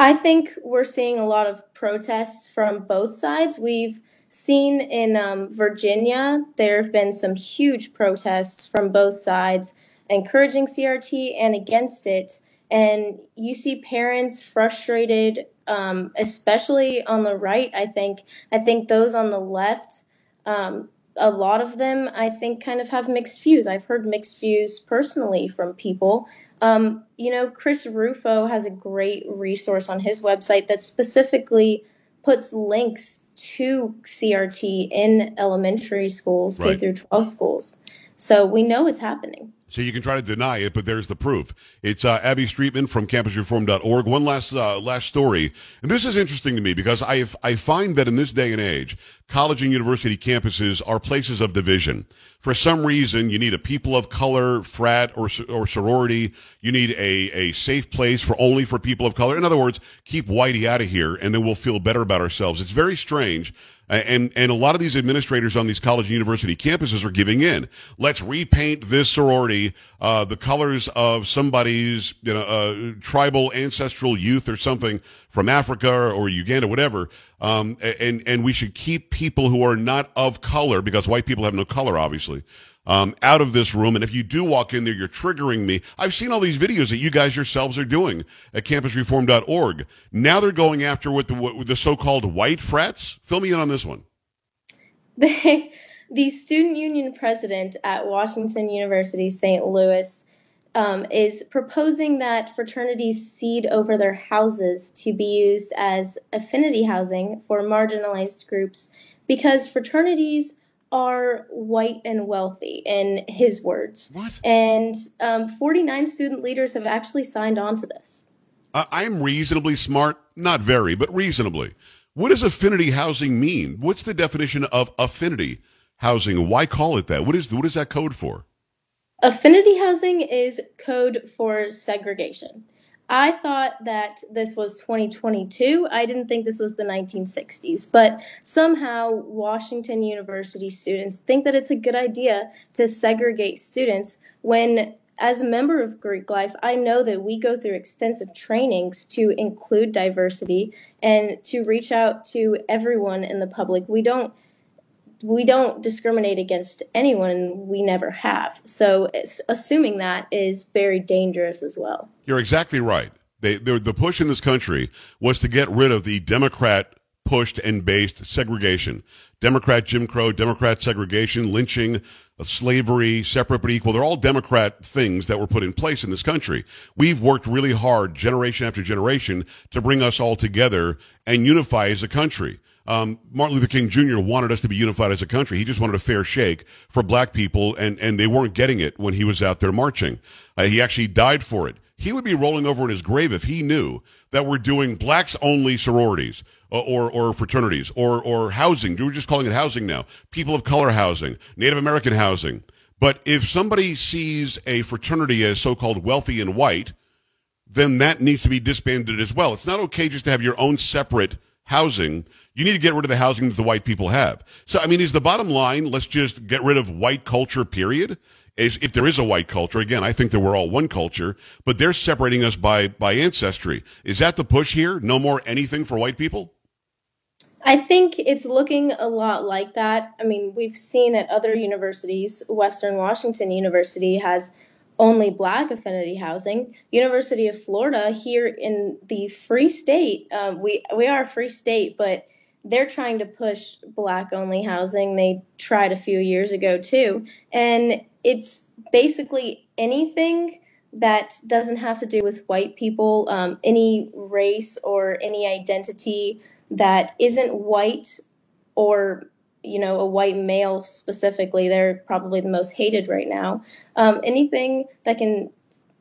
I think we're seeing a lot of protests from both sides. We've seen in Virginia, there have been some huge protests from both sides, encouraging CRT and against it. And you see parents frustrated, especially on the right, I think. I think those on the left, a lot of them, I think, kind of have mixed views. I've heard mixed views personally from people. Chris Rufo has a great resource on his website that specifically puts links to CRT in elementary schools, K through 12 schools. So we know it's happening. So you can try to deny it, but there's the proof. It's Abby Streetman from campusreform.org. One last story. And this is interesting to me because I find that in this day and age, college and university campuses are places of division. For some reason, you need a people of color frat or sorority. You need a safe place for only for people of color. In other words, keep whitey out of here, and then we'll feel better about ourselves. It's very strange. And a lot of these administrators on these college and university campuses are giving in. Let's repaint this sorority the colors of somebody's tribal ancestral youth or something from Africa or Uganda, whatever. And we should keep people who are not of color, because white people have no color, obviously, out of this room. And if you do walk in there, you're triggering me. I've seen all these videos that you guys yourselves are doing at campusreform.org. Now they're going after with the so-called white frats. Fill me in on this one. The student union president at Washington University, St. Louis, is proposing that fraternities cede over their houses to be used as affinity housing for marginalized groups, because fraternities are white and wealthy, in his words. What? And 49 student leaders have actually signed on to this. I'm reasonably smart, not very, but reasonably. What does affinity housing mean? What's the definition of affinity housing? Why call it that? What is that code for? Affinity housing is code for segregation. I thought that this was 2022. I didn't think this was the 1960s, but somehow Washington University students think that it's a good idea to segregate students when, as a member of Greek life, I know that we go through extensive trainings to include diversity and to reach out to everyone in the public. We don't discriminate against anyone, and we never have. So assuming that is very dangerous as well. You're exactly right. The push in this country was to get rid of the Democrat-pushed and based segregation. Democrat Jim Crow, Democrat segregation, lynching, slavery, separate but equal. They're all Democrat things that were put in place in this country. We've worked really hard generation after generation to bring us all together and unify as a country. Martin Luther King Jr. wanted us to be unified as a country. He just wanted a fair shake for black people, and they weren't getting it when he was out there marching. He actually died for it. He would be rolling over in his grave if he knew that we're doing blacks-only sororities or fraternities or housing. We're just calling it housing now. People of color housing, Native American housing. But if somebody sees a fraternity as so-called wealthy and white, then that needs to be disbanded as well. It's not okay just to have your own separate housing. You need to get rid of the housing that the white people have. So, I mean, is the bottom line, let's just get rid of white culture, period? If there is a white culture, again, I think that we're all one culture, but they're separating us by ancestry. Is that the push here? No more anything for white people? I think it's looking a lot like that. I mean, we've seen at other universities, Western Washington University has only black affinity housing. University of Florida, here in the free state, we are a free state, but they're trying to push black only housing. They tried a few years ago too. And it's basically anything that doesn't have to do with white people, any race or any identity that isn't white or a white male specifically. They're probably the most hated right now. Anything that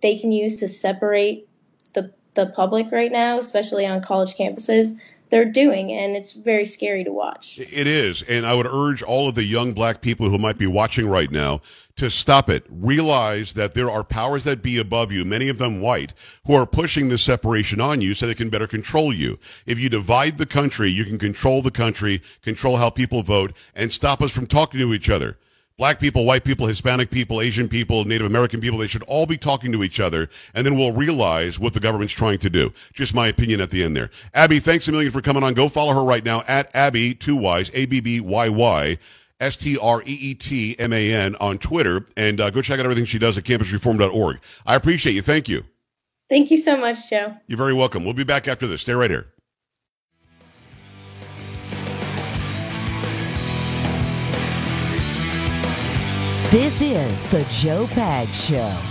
they can use to separate the public right now, especially on college campuses, they're doing, and it's very scary to watch. It is, and I would urge all of the young black people who might be watching right now to stop it. Realize that there are powers that be above you, many of them white, who are pushing this separation on you so they can better control you. If you divide the country, you can control the country, control how people vote, and stop us from talking to each other. Black people, white people, Hispanic people, Asian people, Native American people, they should all be talking to each other, and then we'll realize what the government's trying to do. Just my opinion at the end there. Abby, thanks a million for coming on. Go follow her right now at Abby2Y's, ABBYY. STREETMAN on Twitter, and go check out everything she does at campusreform.org. I appreciate you. Thank you. Thank you so much, Joe. You're very welcome. We'll be back after this. Stay right here. This is The Joe Pags Show.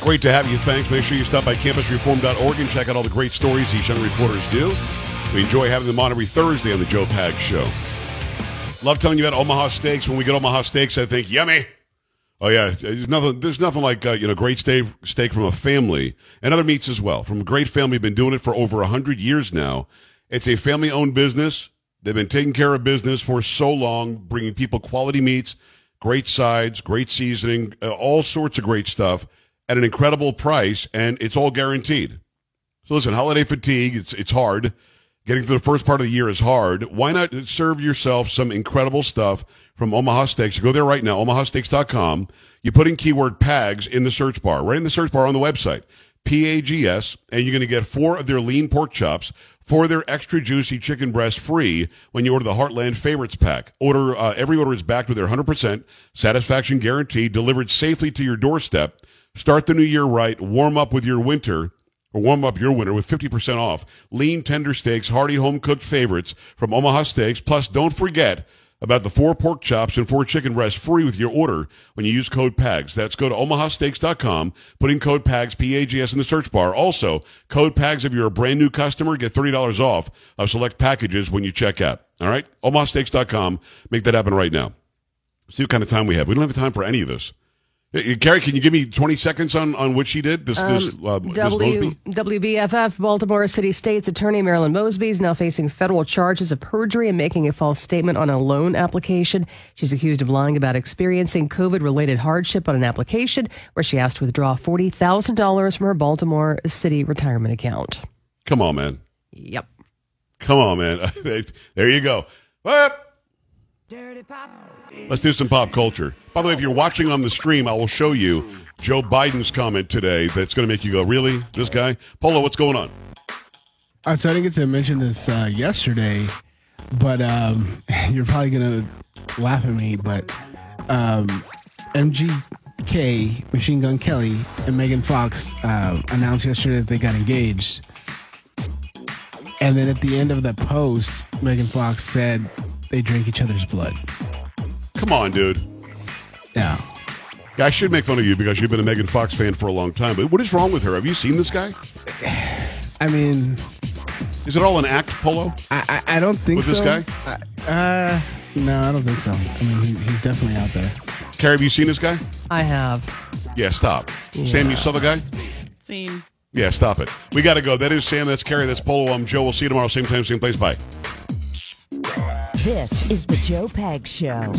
Great to have you. Thanks. Make sure you stop by campusreform.org and check out all the great stories these young reporters do. We enjoy having them on every Thursday on the Joe Pags Show. Love telling you about Omaha Steaks. When we get Omaha Steaks, I think, yummy. Oh, yeah. There's nothing like great steak from a family and other meats as well. From a great family, been doing it for over 100 years now. It's a family-owned business. They've been taking care of business for so long, bringing people quality meats, great sides, great seasoning, all sorts of great stuff at an incredible price, and it's all guaranteed. So listen, holiday fatigue, it's hard. Getting through the first part of the year is hard. Why not serve yourself some incredible stuff from Omaha Steaks? You go there right now, omahasteaks.com. You put in keyword PAGS in the search bar, right in the search bar on the website, PAGS, and you're going to get 4 of their lean pork chops, 4 of their extra juicy chicken breast free when you order the Heartland Favorites Pack. Every order is backed with their 100% satisfaction guarantee, delivered safely to your doorstep. Start the new year right. Warm up your winter with 50% off. Lean, tender steaks, hearty, home-cooked favorites from Omaha Steaks. Plus, don't forget about the 4 pork chops and 4 chicken breasts free with your order when you use code PAGS. That's go to omahasteaks.com, put in code PAGS, P-A-G-S, in the search bar. Also, code PAGS if you're a brand-new customer. Get $30 off of select packages when you check out. All right? omahasteaks.com. Make that happen right now. See what kind of time we have. We don't have time for any of this. Carrie, can you give me 20 seconds on what she did? WBFF, Baltimore City State's attorney Marilyn Mosby is now facing federal charges of perjury and making a false statement on a loan application. She's accused of lying about experiencing COVID-related hardship on an application where she asked to withdraw $40,000 from her Baltimore City retirement account. Come on, man. Yep. Come on, man. There you go. Well, let's do some pop culture. By the way, if you're watching on the stream, I will show you Joe Biden's comment today that's going to make you go, really? This guy? Polo, what's going on? All right, so I didn't get to mention this yesterday, but you're probably going to laugh at me, but MGK, Machine Gun Kelly, and Megan Fox announced yesterday that they got engaged. And then at the end of the post, Megan Fox said they drink each other's blood. Come on, dude. Yeah. I should make fun of you because you've been a Megan Fox fan for a long time, but what is wrong with her? Have you seen this guy? I mean, is it all an act, Polo? I don't think so. With this guy? No, I don't think so. I mean, he's definitely out there. Carrie, have you seen this guy? I have. Yeah, stop. Yeah. Sam, you saw the guy? Seen. Yeah, stop it. We got to go. That is Sam. That's Carrie. That's Polo. I'm Joe. We'll see you tomorrow. Same time, same place. Bye. This is the Joe Pags Show.